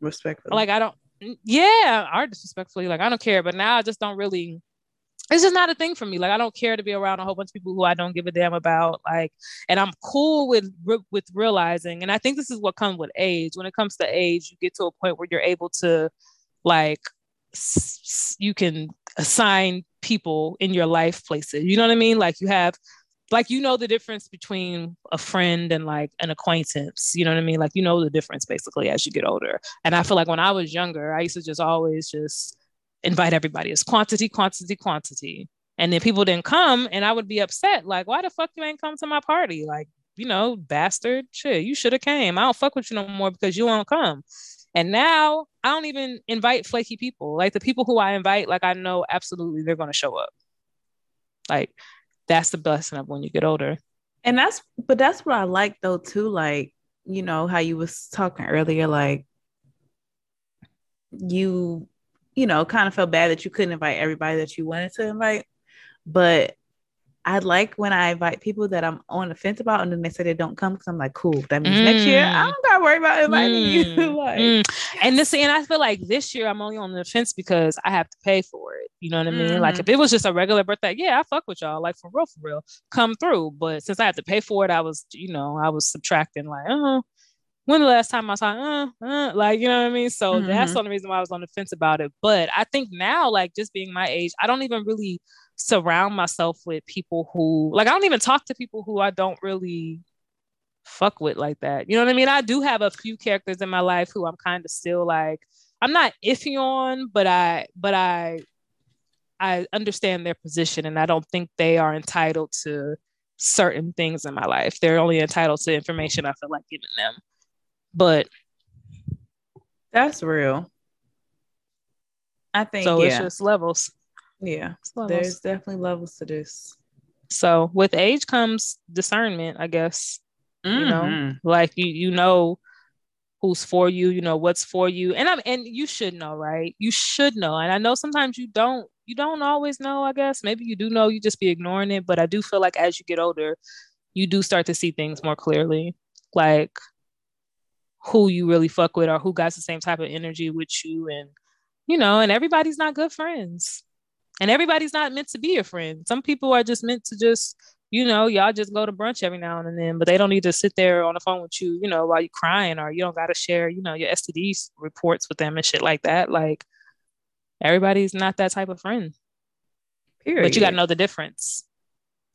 respectfully. Like, I don't. Yeah. Or disrespectfully. Like, I don't care. But now I just don't really. It's just not a thing for me. Like, I don't care to be around a whole bunch of people who I don't give a damn about. Like, and I'm cool with realizing, and I think this is what comes with age. When it comes to age, you get to a point where you're able to, like, you can assign people in your life places. You know what I mean? Like, you have, like, you know the difference between a friend and, like, an acquaintance. You know what I mean? Like, you know the difference, basically, as you get older. And I feel like when I was younger, I used to just always just invite everybody. It's quantity. And then people didn't come and I would be upset. Like, why the fuck you ain't come to my party? Like, you know, bastard, shit, you should have came. I don't fuck with you no more because you won't come. And now I don't even invite flaky people. Like, the people who I invite, like, I know absolutely they're going to show up. Like, that's the blessing of when you get older. And that's what I like though too. Like, you know, how you was talking earlier, like, you know, kind of felt bad that you couldn't invite everybody that you wanted to invite. But I like when I invite people that I'm on the fence about and then they say they don't come because I'm like, cool. That means next year, I don't got to worry about inviting you. Like, and I feel like this year I'm only on the fence because I have to pay for it. You know what I mean? Like, if it was just a regular birthday, yeah, I fuck with y'all. Like, for real, come through. But since I have to pay for it, I was subtracting, like, when the last time I saw, like, you know what I mean? So that's the only reason why I was on the fence about it. But I think now, like, just being my age, I don't even really surround myself with people who, like, I don't even talk to people who I don't really fuck with like that. You know what I mean? I do have a few characters in my life who I'm kind of still like, I'm not iffy on, but I understand their position and I don't think they are entitled to certain things in my life. They're only entitled to information I feel like giving them. But that's real. I think so. Yeah. It's just levels. Yeah, it's levels. There's definitely levels to this. So with age comes discernment, I guess. You know, like you know who's for you. You know what's for you, and you should know, right? You should know, and I know sometimes you don't. You don't always know, I guess. Maybe you do know. You just be ignoring it. But I do feel like as you get older, you do start to see things more clearly. Like, who you really fuck with or who got the same type of energy with you. And, you know, and everybody's not good friends and everybody's not meant to be your friend. Some people are just meant to just, you know, y'all just go to brunch every now and then, but they don't need to sit there on the phone with you, you know, while you're crying, or you don't got to share, you know, your STD reports with them and shit like that. Like, everybody's not that type of friend. Period. But you got to know the difference.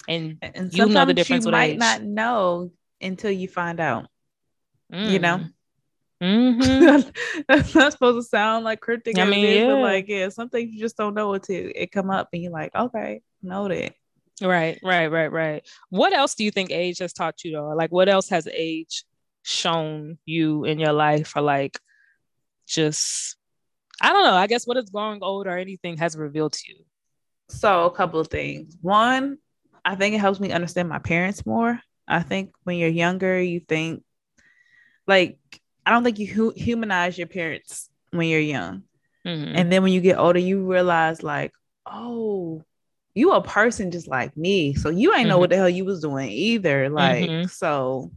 And you know the difference with age. You might not know until you find out, you know? Mm-hmm. That's not supposed to sound like cryptic. I mean, yeah. But like, yeah, some things you just don't know until it come up and you're like, okay, know that. Right. What else do you think age has taught you though? Like, what else has age shown you in your life, or like, just, I don't know, I guess what is growing old or anything has revealed to you? So a couple of things. One, I think it helps me understand my parents more. I think when you're younger, you think like, I don't think you humanize your parents when you're young. Mm-hmm. And then when you get older, you realize like, oh, you a person just like me. So you ain't know what the hell you was doing either. Like, so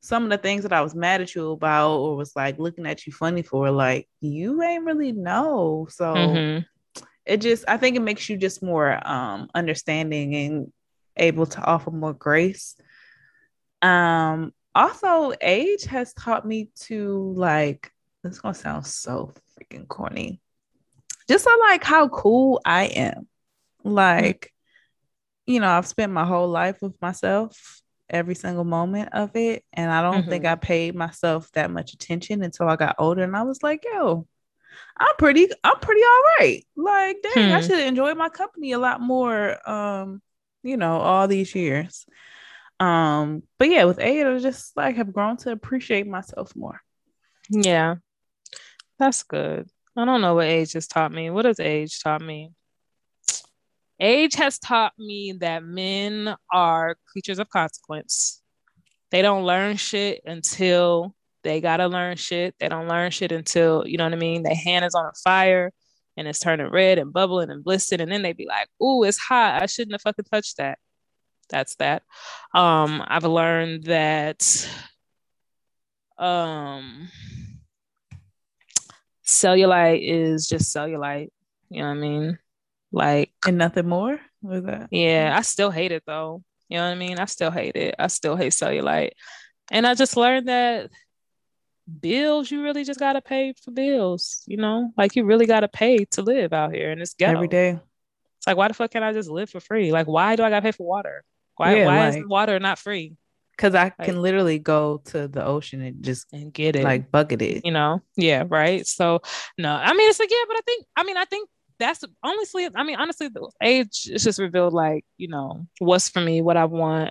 some of the things that I was mad at you about, or was like looking at you funny for, like, you ain't really know. So it just, I think it makes you just more understanding and able to offer more grace. Also, age has taught me to, like, this is going to sound so freaking corny, just I like how cool I am. Like, you know, I've spent my whole life with myself, every single moment of it. And I don't think I paid myself that much attention until I got older. And I was like, yo, I'm pretty all right. Like, dang, I should enjoy my company a lot more, you know, all these years. But yeah, with age, I just like have grown to appreciate myself more. Yeah, that's good. I don't know what age has taught me. What has age taught me? Age has taught me that men are creatures of consequence. They don't learn shit until they gotta learn shit. They don't learn shit until, you know what I mean, their hand is on a fire and it's turning red and bubbling and blistered, and then they be like, "Ooh, it's hot. I shouldn't have fucking touched that." That's that. I've learned that cellulite is just cellulite. You know what I mean? Like, and nothing more with that. Yeah, I still hate it though. You know what I mean? I still hate it. I still hate cellulite. And I just learned that bills, you really just gotta pay for bills, you know? Like, you really gotta pay to live out here in this ghetto. Every day. It's like, why the fuck can't I just live for free? Like, why do I gotta pay for water? Why like, is water not free? Because I can literally go to the ocean and just get it, like, bucketed. You know? Yeah, right. So no, I mean, it's like, yeah, but I think that's honestly, the age is just revealed, like, you know, what's for me, what I want,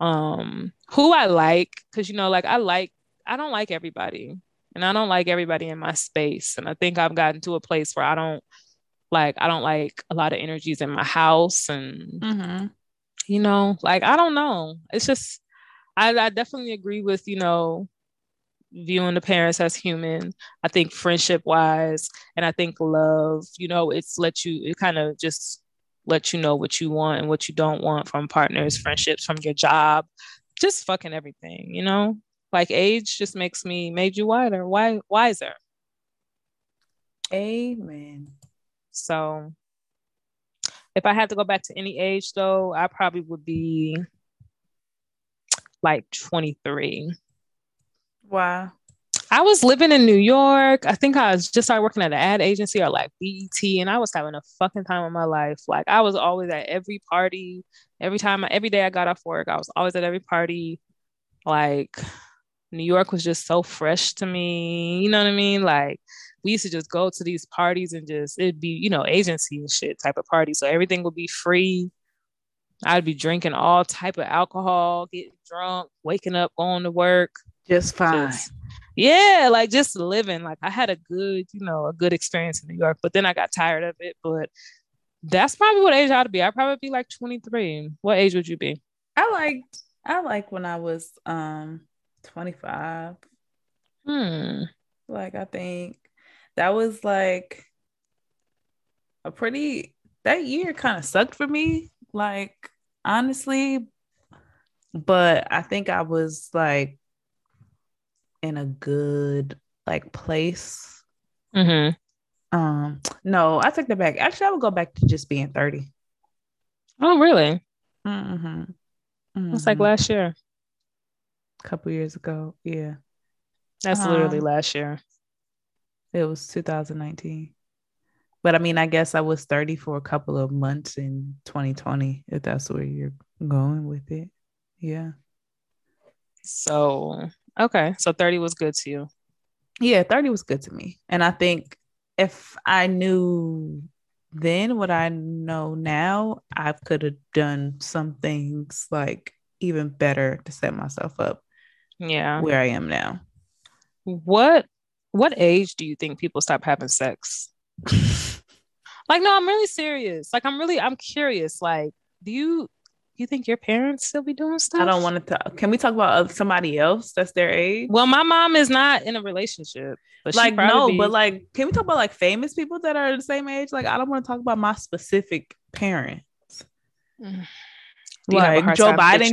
who I like, because, you know, like, I don't like everybody, and I don't like everybody in my space. And I think I've gotten to a place where I don't like a lot of energies in my house, and you know, like, I don't know. It's just, I definitely agree with, you know, viewing the parents as human. I think friendship wise, and I think love, you know, it kind of just lets you know what you want and what you don't want from partners, friendships, from your job, just fucking everything, you know? Like, age just made you wiser. Amen. So if I had to go back to any age though, I probably would be like 23. Wow. I was living in New York. I think I was just started working at an ad agency, or like BET, and I was having a fucking time of my life. Like, I was always at every party. Every day I got off work, I was always at every party. Like, New York was just so fresh to me. You know what I mean? Like, we used to just go to these parties and just, it'd be, you know, agency and shit type of party. So everything would be free. I'd be drinking all type of alcohol, getting drunk, waking up, going to work. Just fine. Yeah, like, just living. Like, I had a good experience in New York, but then I got tired of it. But that's probably what age I ought to be. I'd probably be like 23. What age would you be? I like when I was 25. Like, I think that was like that year kind of sucked for me, like, honestly. But I think I was like in a good, like, place. No, I take that back. Actually, I would go back to just being 30. Oh, really? It's like last year, a couple years ago. Yeah, that's literally last year. It was 2019. But I mean, I guess I was 30 for a couple of months in 2020, if that's where you're going with it. Yeah. So, okay. So 30 was good to you. Yeah, 30 was good to me. And I think if I knew then what I know now, I could have done some things like even better to set myself up. Yeah. Where I am now. What age do you think people stop having sex? Like, no, I'm really serious. Like, I'm curious. Like, do you think your parents still be doing stuff? I don't want to talk. Can we talk about somebody else that's their age? Well, my mom is not in a relationship. But like, no, but like, can we talk about like famous people that are the same age? Like, I don't want to talk about my specific parents. Like Joe Biden.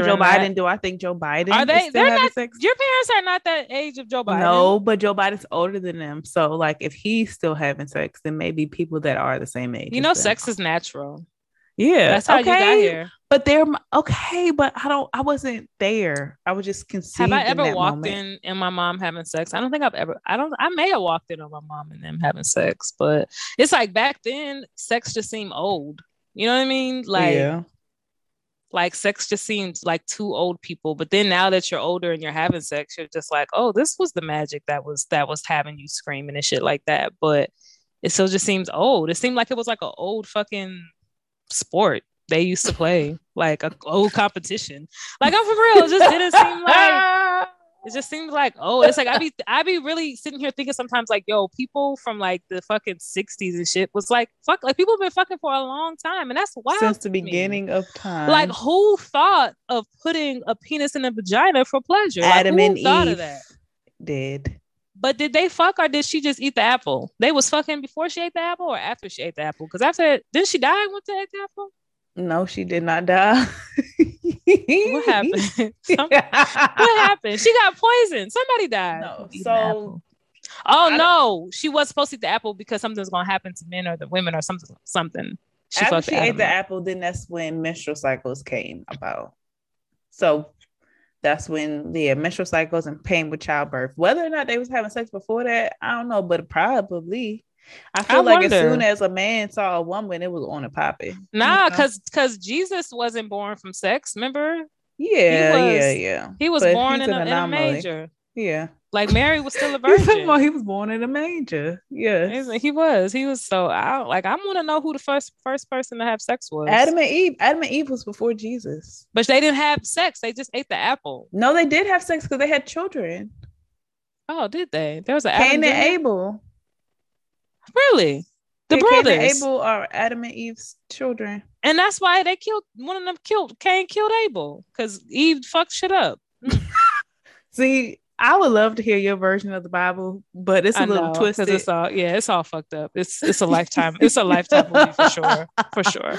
Do I think Joe Biden are they? They're not. Sex? Your parents are not that age of Joe Biden. No, but Joe Biden's older than them. So, like, if he's still having sex, then maybe people that are the same age. You know, sex is natural. Yeah, that's how you got here. But they're okay. But I wasn't there. I was just conceived. Have I ever walked in and my mom having sex? I don't think I've ever. I may have walked in on my mom and them having sex, but it's like back then, sex just seemed old. You know what I mean? Like. Yeah. Like sex just seems like two old people, but then now that you're older and you're having sex, you're just like, oh, this was the magic that was having you screaming and shit like that. But it still just seems old. It seemed like it was like an old fucking sport they used to play, like an old competition. Like, I'm for real. It just didn't seem like. It just seems like, oh, it's like I be really sitting here thinking sometimes like, yo, people from like the fucking 60s and shit was like, fuck, like people have been fucking for a long time. And that's wild. Since the beginning of time. Like, who thought of putting a penis in a vagina for pleasure? Adam like, and thought Eve of that? Did. But did they fuck or did she just eat the apple? They was fucking before she ate the apple or after she ate the apple? Because after that, didn't she die once she ate the apple? No, she did not die. What happened? What happened? She got poisoned. Somebody died. No, so, oh no, she was supposed to eat the apple because something's gonna happen to men or the women or something. She after she ate the apple, then that's when menstrual cycles came about. So that's when the menstrual cycles and pain with childbirth. Whether or not they was having sex before that, I don't know, but probably. I feel like as soon as a man saw a woman, it was on a popping. Nah, because Jesus wasn't born from sex, remember? Yeah, yeah. He was born in a manger. Yeah. Like Mary was still a virgin. He was born in a manger. Yeah. He was so out. Like, I want to know who the first person to have sex was. Adam and Eve. Adam and Eve was before Jesus. But they didn't have sex. They just ate the apple. No, they did have sex because they had children. Oh, did they? There was an Cain and Abel. Really? The brothers Cain and Abel are Adam and Eve's children, and that's why they killed one of them. Cain killed Abel because Eve fucked shit up. See, I would love to hear your version of the Bible, but it's a little twisted. It's all fucked up. It's a lifetime. It's a lifetime movie for sure. For sure.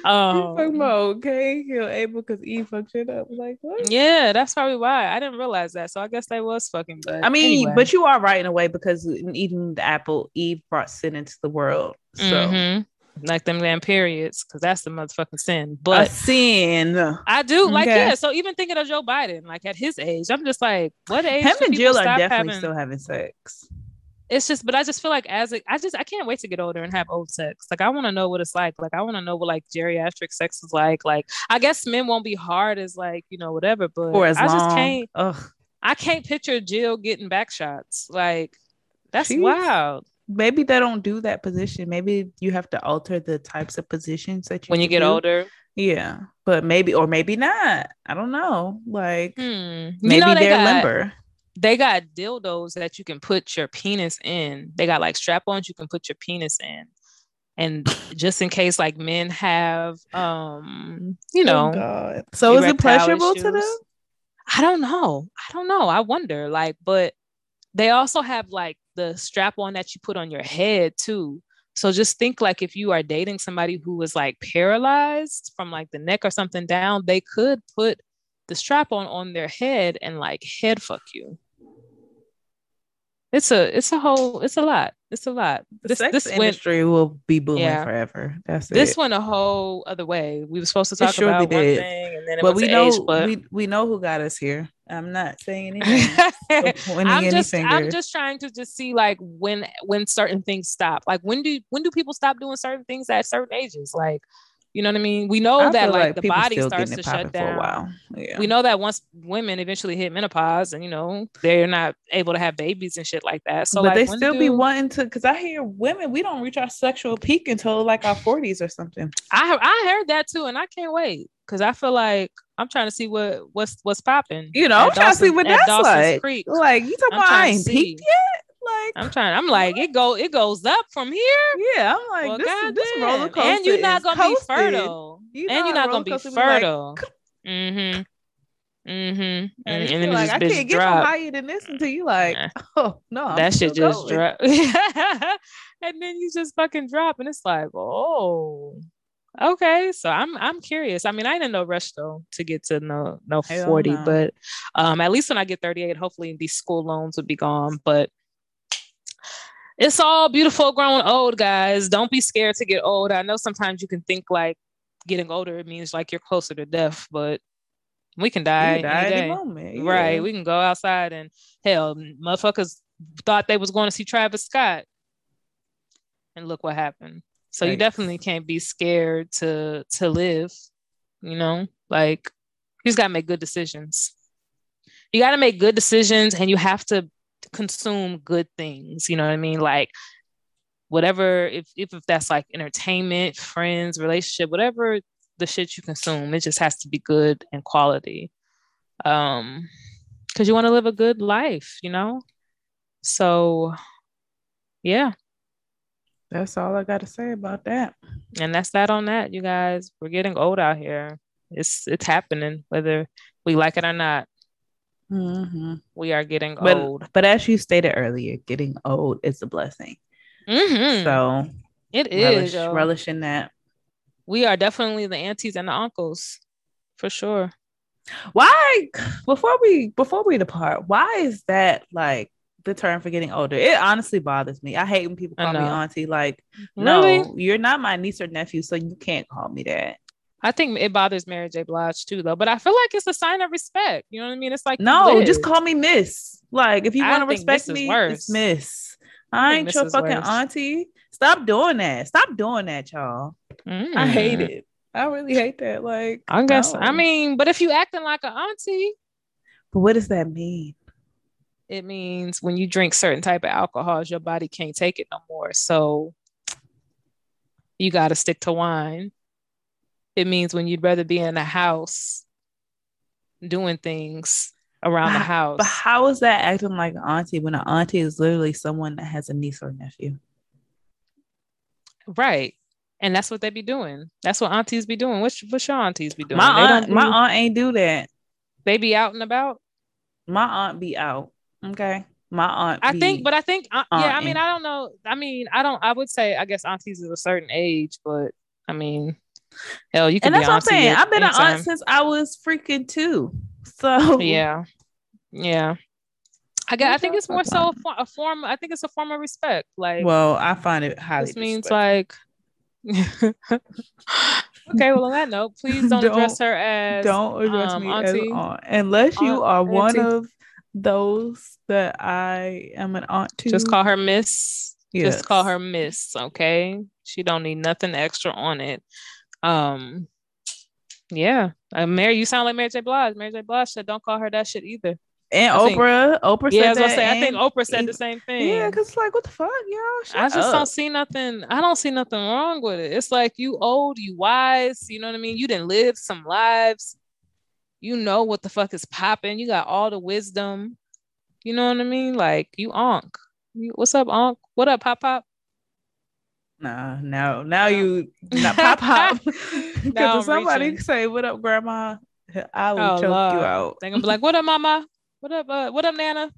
Talking about Cain killed Abel because Eve fucked shit up. Like what? Yeah, that's probably why. I didn't realize that. So I guess they was fucking. But I mean, anyway. But you are right in a way because in eating the apple, Eve brought sin into the world. So. Mm-hmm. Like them damn periods, because that's the motherfucking sin. But a sin, I do like, okay. Yeah. So even thinking of Joe Biden, like at his age, I'm just like, what age? Him and Jill are definitely still having sex. It's just, but I just feel like I can't wait to get older and have old sex. Like I want to know what it's like. Like I want to know what like geriatric sex is like. Like I guess men won't be hard as like you know whatever, but or as I just long. Can't. Ugh. I can't picture Jill getting back shots. Like that's jeez. Wild. Maybe they don't do that position. Maybe you have to alter the types of positions that you when you get do. Older. Yeah, but maybe or maybe not. I don't know. Like maybe you know, they're limber. They got dildos that you can put your penis in. They got like strap-ons you can put your penis in, and just in case like men have you know. Oh God. So is it pleasurable issues. To them? I don't know. I wonder. Like, but they also have like. The strap on that you put on your head too. So just think like if you are dating somebody who is like paralyzed from like the neck or something down, they could put the strap on their head and like head fuck you. It's a lot. The sex industry will be booming forever. That's it. This went a whole other way. We were supposed to talk about one thing, and then it was age, but we know who got us here. I'm not saying anything. I'm just trying to just see like when certain things stop. Like when do people stop doing certain things at certain ages? Like, you know what I mean? We know that like the body starts to shut down. For a while. Yeah. We know that once women eventually hit menopause and, you know, they're not able to have babies and shit like that. So but like, they still be wanting to, because I hear women, we don't reach our sexual peak until like our 40s or something. I heard that too. And I can't wait because I feel like I'm trying to see what's popping. You know, I'm trying to see what that's like. Creek. Like you talking about I ain't peaked yet? Like, I'm like, it goes up from here. Yeah, I'm like, well, this roller coaster. And you're not gonna be fertile. Mm-hmm. Mm-hmm. And then like, I can't get no higher than this until you like, oh no, that shit just drop. And then you just fucking drop, and it's like, oh, okay. So I'm curious. I mean, I ain't in no rush though to get to no 40, but at least when I get 38, hopefully these school loans would be gone. But it's all beautiful growing old, guys. Don't be scared to get old. I know sometimes you can think like getting older, it means like you're closer to death, but we can die any moment. Yeah. Right. We can go outside and hell, motherfuckers thought they was going to see Travis Scott and look what happened. So right. You definitely can't be scared to live, you know, like you just got to make good decisions. You got to make good decisions and you have to consume good things, you know what I mean? Like whatever, if that's like entertainment, friends, relationship, whatever the shit you consume, it just has to be good and quality. Because you want to live a good life, you know? So yeah. That's all I gotta say about that. And that's that on that, you guys. We're getting old out here. It's happening, whether we like it or not. Mm-hmm. We are getting old, but as you stated earlier, getting old is a blessing. Mm-hmm. So it is relishing that. We are definitely the aunties and the uncles, for sure. Why before we depart? Why is that like the term for getting older? It honestly bothers me. I hate when people call me auntie. Like, really? No, you're not my niece or nephew, so you can't call me that. I think it bothers Mary J. Blige too, though. But I feel like it's a sign of respect. You know what I mean? It's like, no, just call me Miss. Like, if you want to respect me, it's Miss. I ain't your fucking auntie. Stop doing that. Stop doing that, y'all. I hate it. I really hate that. Like, I guess. No. I mean, but if you acting like an auntie, but what does that mean? It means when you drink certain type of alcohols, your body can't take it no more. So you got to stick to wine. It means when you'd rather be in a house doing things around the house. But how is that acting like an auntie when an auntie is literally someone that has a niece or nephew? Right. And that's what they be doing. That's what aunties be doing. What's your aunties be doing? My aunt ain't do that. They be out and about? My aunt be out. Okay. I mean, I don't know. I mean, I would say, I guess aunties is a certain age, but I mean... Hell, you can. And that's what I'm saying. I've been an aunt since I was freaking 2. So yeah. I think it's more so a form. I think it's a form of respect. Like, well, I find it highly. This means like. Okay, well, on that note, please don't address her as. Don't address me auntie, as aunt, unless you are auntie. One of those that I am an aunt to. Just call her Miss. Yes. Just call her Miss. Okay, she don't need nothing extra on it. Mary, you sound like Mary J. Blige. Mary J. Blige said don't call her that shit either. And Oprah said that. I think Oprah said the same thing. Yeah, because like, what the fuck, y'all? I just don't see nothing. I don't see nothing wrong with it. It's like you old, you wise. You know what I mean? You done lived some lives. You know what the fuck is popping. You got all the wisdom. You know what I mean? Like you onk. What's up, onk? What up, pop pop? Nah, now you not pop pop. Because if somebody say, "What up, grandma?" I will choke you out. They're gonna be like, "What up, mama? What up? What up, nana?"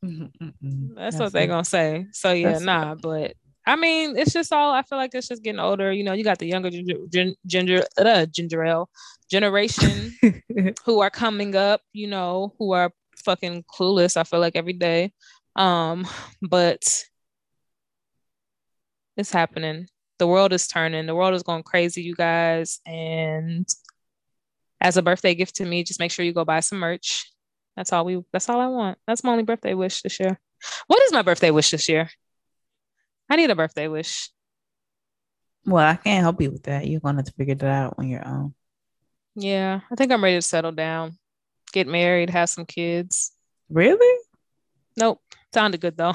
That's what they're gonna say. So yeah, but I mean, it's just all. I feel like it's just getting older. You know, you got the younger ginger ale generation who are coming up. You know, who are fucking clueless. I feel like every day, but. It's happening. The world is turning. The world is going crazy, you guys. And as a birthday gift to me, just make sure you go buy some merch. That's all I want. That's my only birthday wish this year. What is my birthday wish this year? I need a birthday wish. Well, I can't help you with that. You're going to have to figure that out on your own. Yeah, I think I'm ready to settle down, get married, have some kids. Really? Nope. Sounded good, though.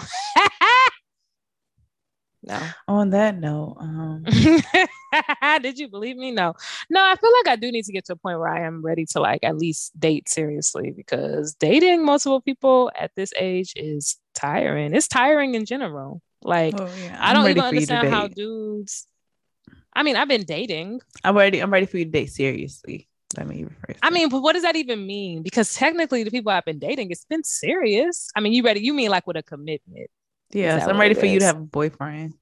No. On that note, did you believe me? No, I feel like I do need to get to a point where I am ready to like at least date seriously, because dating multiple people at this age is tiring. It's tiring in general. Like, oh, yeah. I don't even understand how dudes. I mean, I've been dating. I'm ready for you to date seriously. Let me rephrase. I mean, but what does that even mean? Because technically, the people I've been dating, it's been serious. I mean, you ready? You mean like with a commitment? Yes, I'm ready for you to have a boyfriend.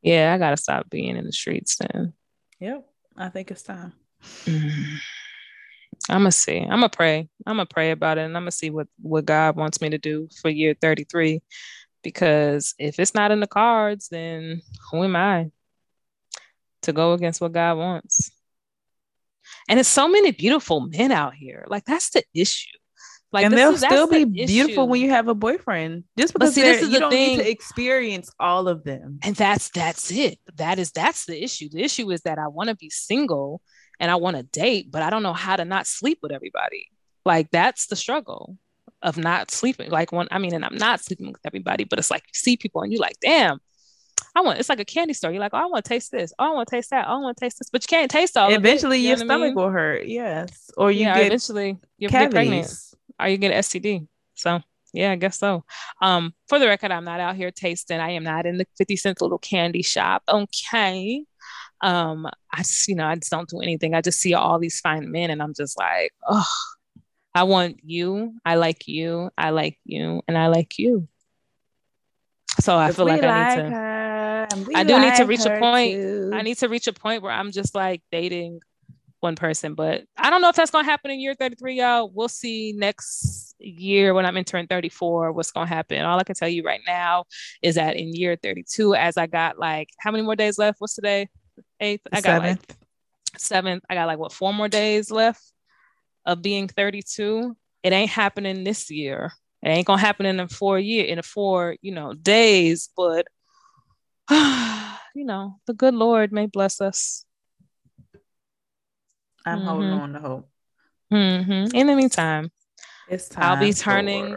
Yeah, I gotta stop being in the streets then. Yep, I think it's time. I'ma see. I'ma pray. I'ma pray about it, and I'ma see what God wants me to do for year 33. Because if it's not in the cards, then who am I to go against what God wants? And it's so many beautiful men out here. Like, that's the issue. Like, and they'll still be beautiful when you have a boyfriend. Just because you don't need to experience all of them. And that's it. That's the issue. The issue is that I want to be single and I want to date, but I don't know how to not sleep with everybody. Like, that's the struggle of not sleeping. Like, and I'm not sleeping with everybody, but it's like you see people and you're like, damn, it's like a candy store. You're like, oh, I want to taste this. Oh, I want to taste that. Oh, I want to taste this. But you can't taste all of it. Eventually, your stomach will hurt. Yes. Or you get pregnant. Are you getting STD? So yeah, I guess so. For the record, I'm not out here tasting. I am not in the 50-cent little candy shop. Okay. I just don't do anything. I just see all these fine men and I'm just like, oh, I want you. I like you. I like you. And I like you. So I feel like I need to reach a point where I'm just like dating one person, but I don't know if that's gonna happen in year 33, y'all. We'll see next year when I'm entering 34 what's gonna happen. All I can tell you right now is that in year 32, as I got like how many more days left? What's today? 8th? I got 7th. 7th. I got like 4 more days left of being 32. It ain't happening this year. It ain't gonna happen in the four days, but the good Lord may bless us. I'm holding on to hope. In the meantime, it's time. I'll be turning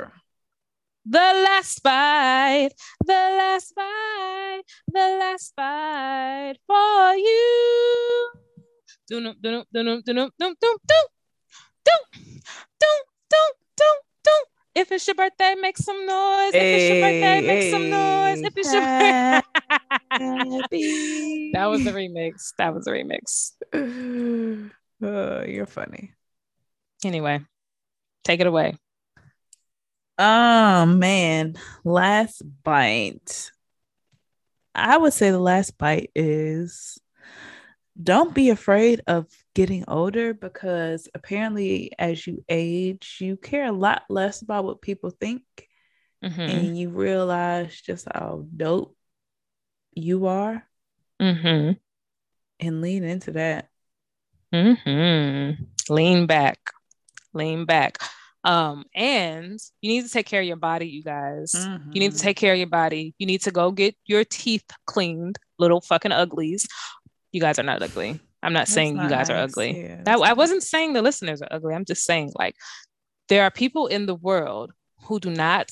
the last bite for you. Doom, doom, doom, doom, doom, doom, doom, doom, doom, doom. If it's your birthday, make some noise. Hey, if it's your birthday, make some noise. If it's your birthday, that was the remix. You're funny. Anyway, take it away. Oh man, last bite. I would say the last bite is don't be afraid of getting older, because apparently as you age, you care a lot less about what people think, and you realize just how dope you are, and lean into that. Lean back. And you need to take care of your body, you guys. You need to take care of your body. You need to go get your teeth cleaned, little fucking uglies. You guys are not ugly. I'm not saying you guys are ugly. Yeah, I wasn't saying the listeners are ugly. I'm just saying like there are people in the world who do not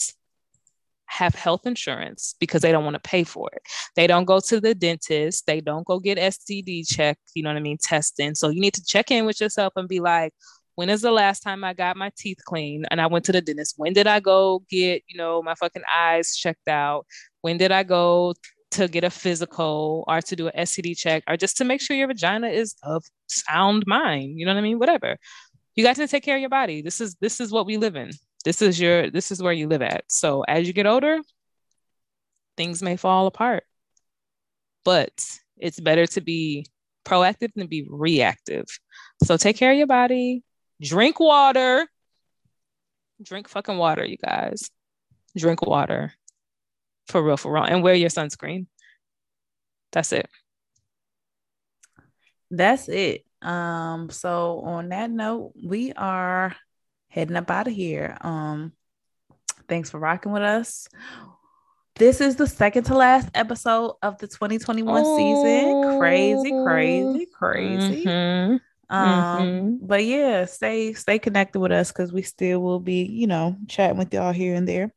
have health insurance because they don't want to pay for it. They don't go to the dentist. They don't go get STD check, you know what I mean, testing. So you need to check in with yourself and be like, when is the last time I got my teeth cleaned and I went to the dentist? When did I go get, my fucking eyes checked out? When did I go to get a physical or to do an STD check or just to make sure your vagina is of sound mind? You know what I mean? Whatever. You got to take care of your body. This is what we live in. This is where you live at. So as you get older, things may fall apart, but it's better to be proactive than be reactive. So take care of your body, drink fucking water, you guys, drink water for real, and wear your sunscreen. That's it. So on that note, we are heading up out of here. Thanks for rocking with us. This is the second to last episode of the 2021 season. Crazy. Mm-hmm. But yeah, stay connected with us, because we still will be, chatting with y'all here and there.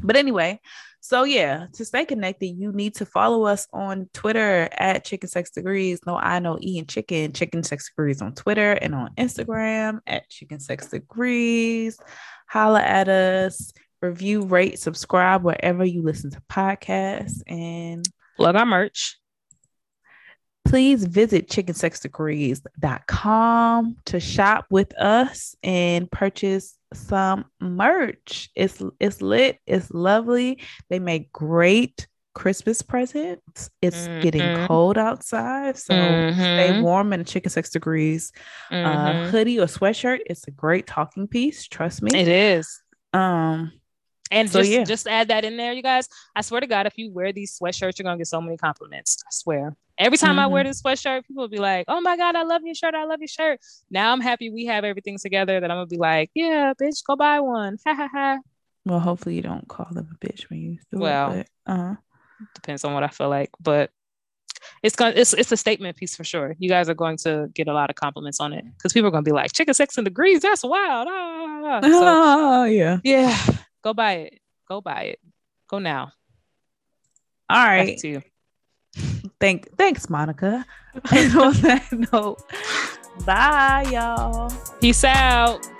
But anyway, so yeah, to stay connected, you need to follow us on Twitter at Chicken Sex Degrees. No, I know E and Chicken. Chicken Sex Degrees on Twitter, and on Instagram at Chicken Sex Degrees. Holla at us. Review, rate, subscribe wherever you listen to podcasts, and love our merch. Please visit chickensexdegrees.com to shop with us and purchase some merch. It's lit. It's lovely. They make great Christmas presents. It's getting cold outside, so stay warm in a Chicken Sex Degrees hoodie or sweatshirt. It's a great talking piece. Trust me, it is. And so just add that in there, you guys. I swear to God, if you wear these sweatshirts, you're gonna get so many compliments. I swear. Every time I wear this sweatshirt, people will be like, "Oh my God, I love your shirt! I love your shirt!" Now I'm happy we have everything together that I'm gonna be like, "Yeah, bitch, go buy one." Ha ha ha. Well, hopefully you don't call them a bitch when you do it. But, depends on what I feel like, but it's a statement piece for sure. You guys are going to get a lot of compliments on it, because people are gonna be like, "Chicken Sex and Degrees, that's wild!" So, yeah. Go buy it. Go now. All right. Back to you. Thanks, Monica. And on that note, bye, y'all. Peace out.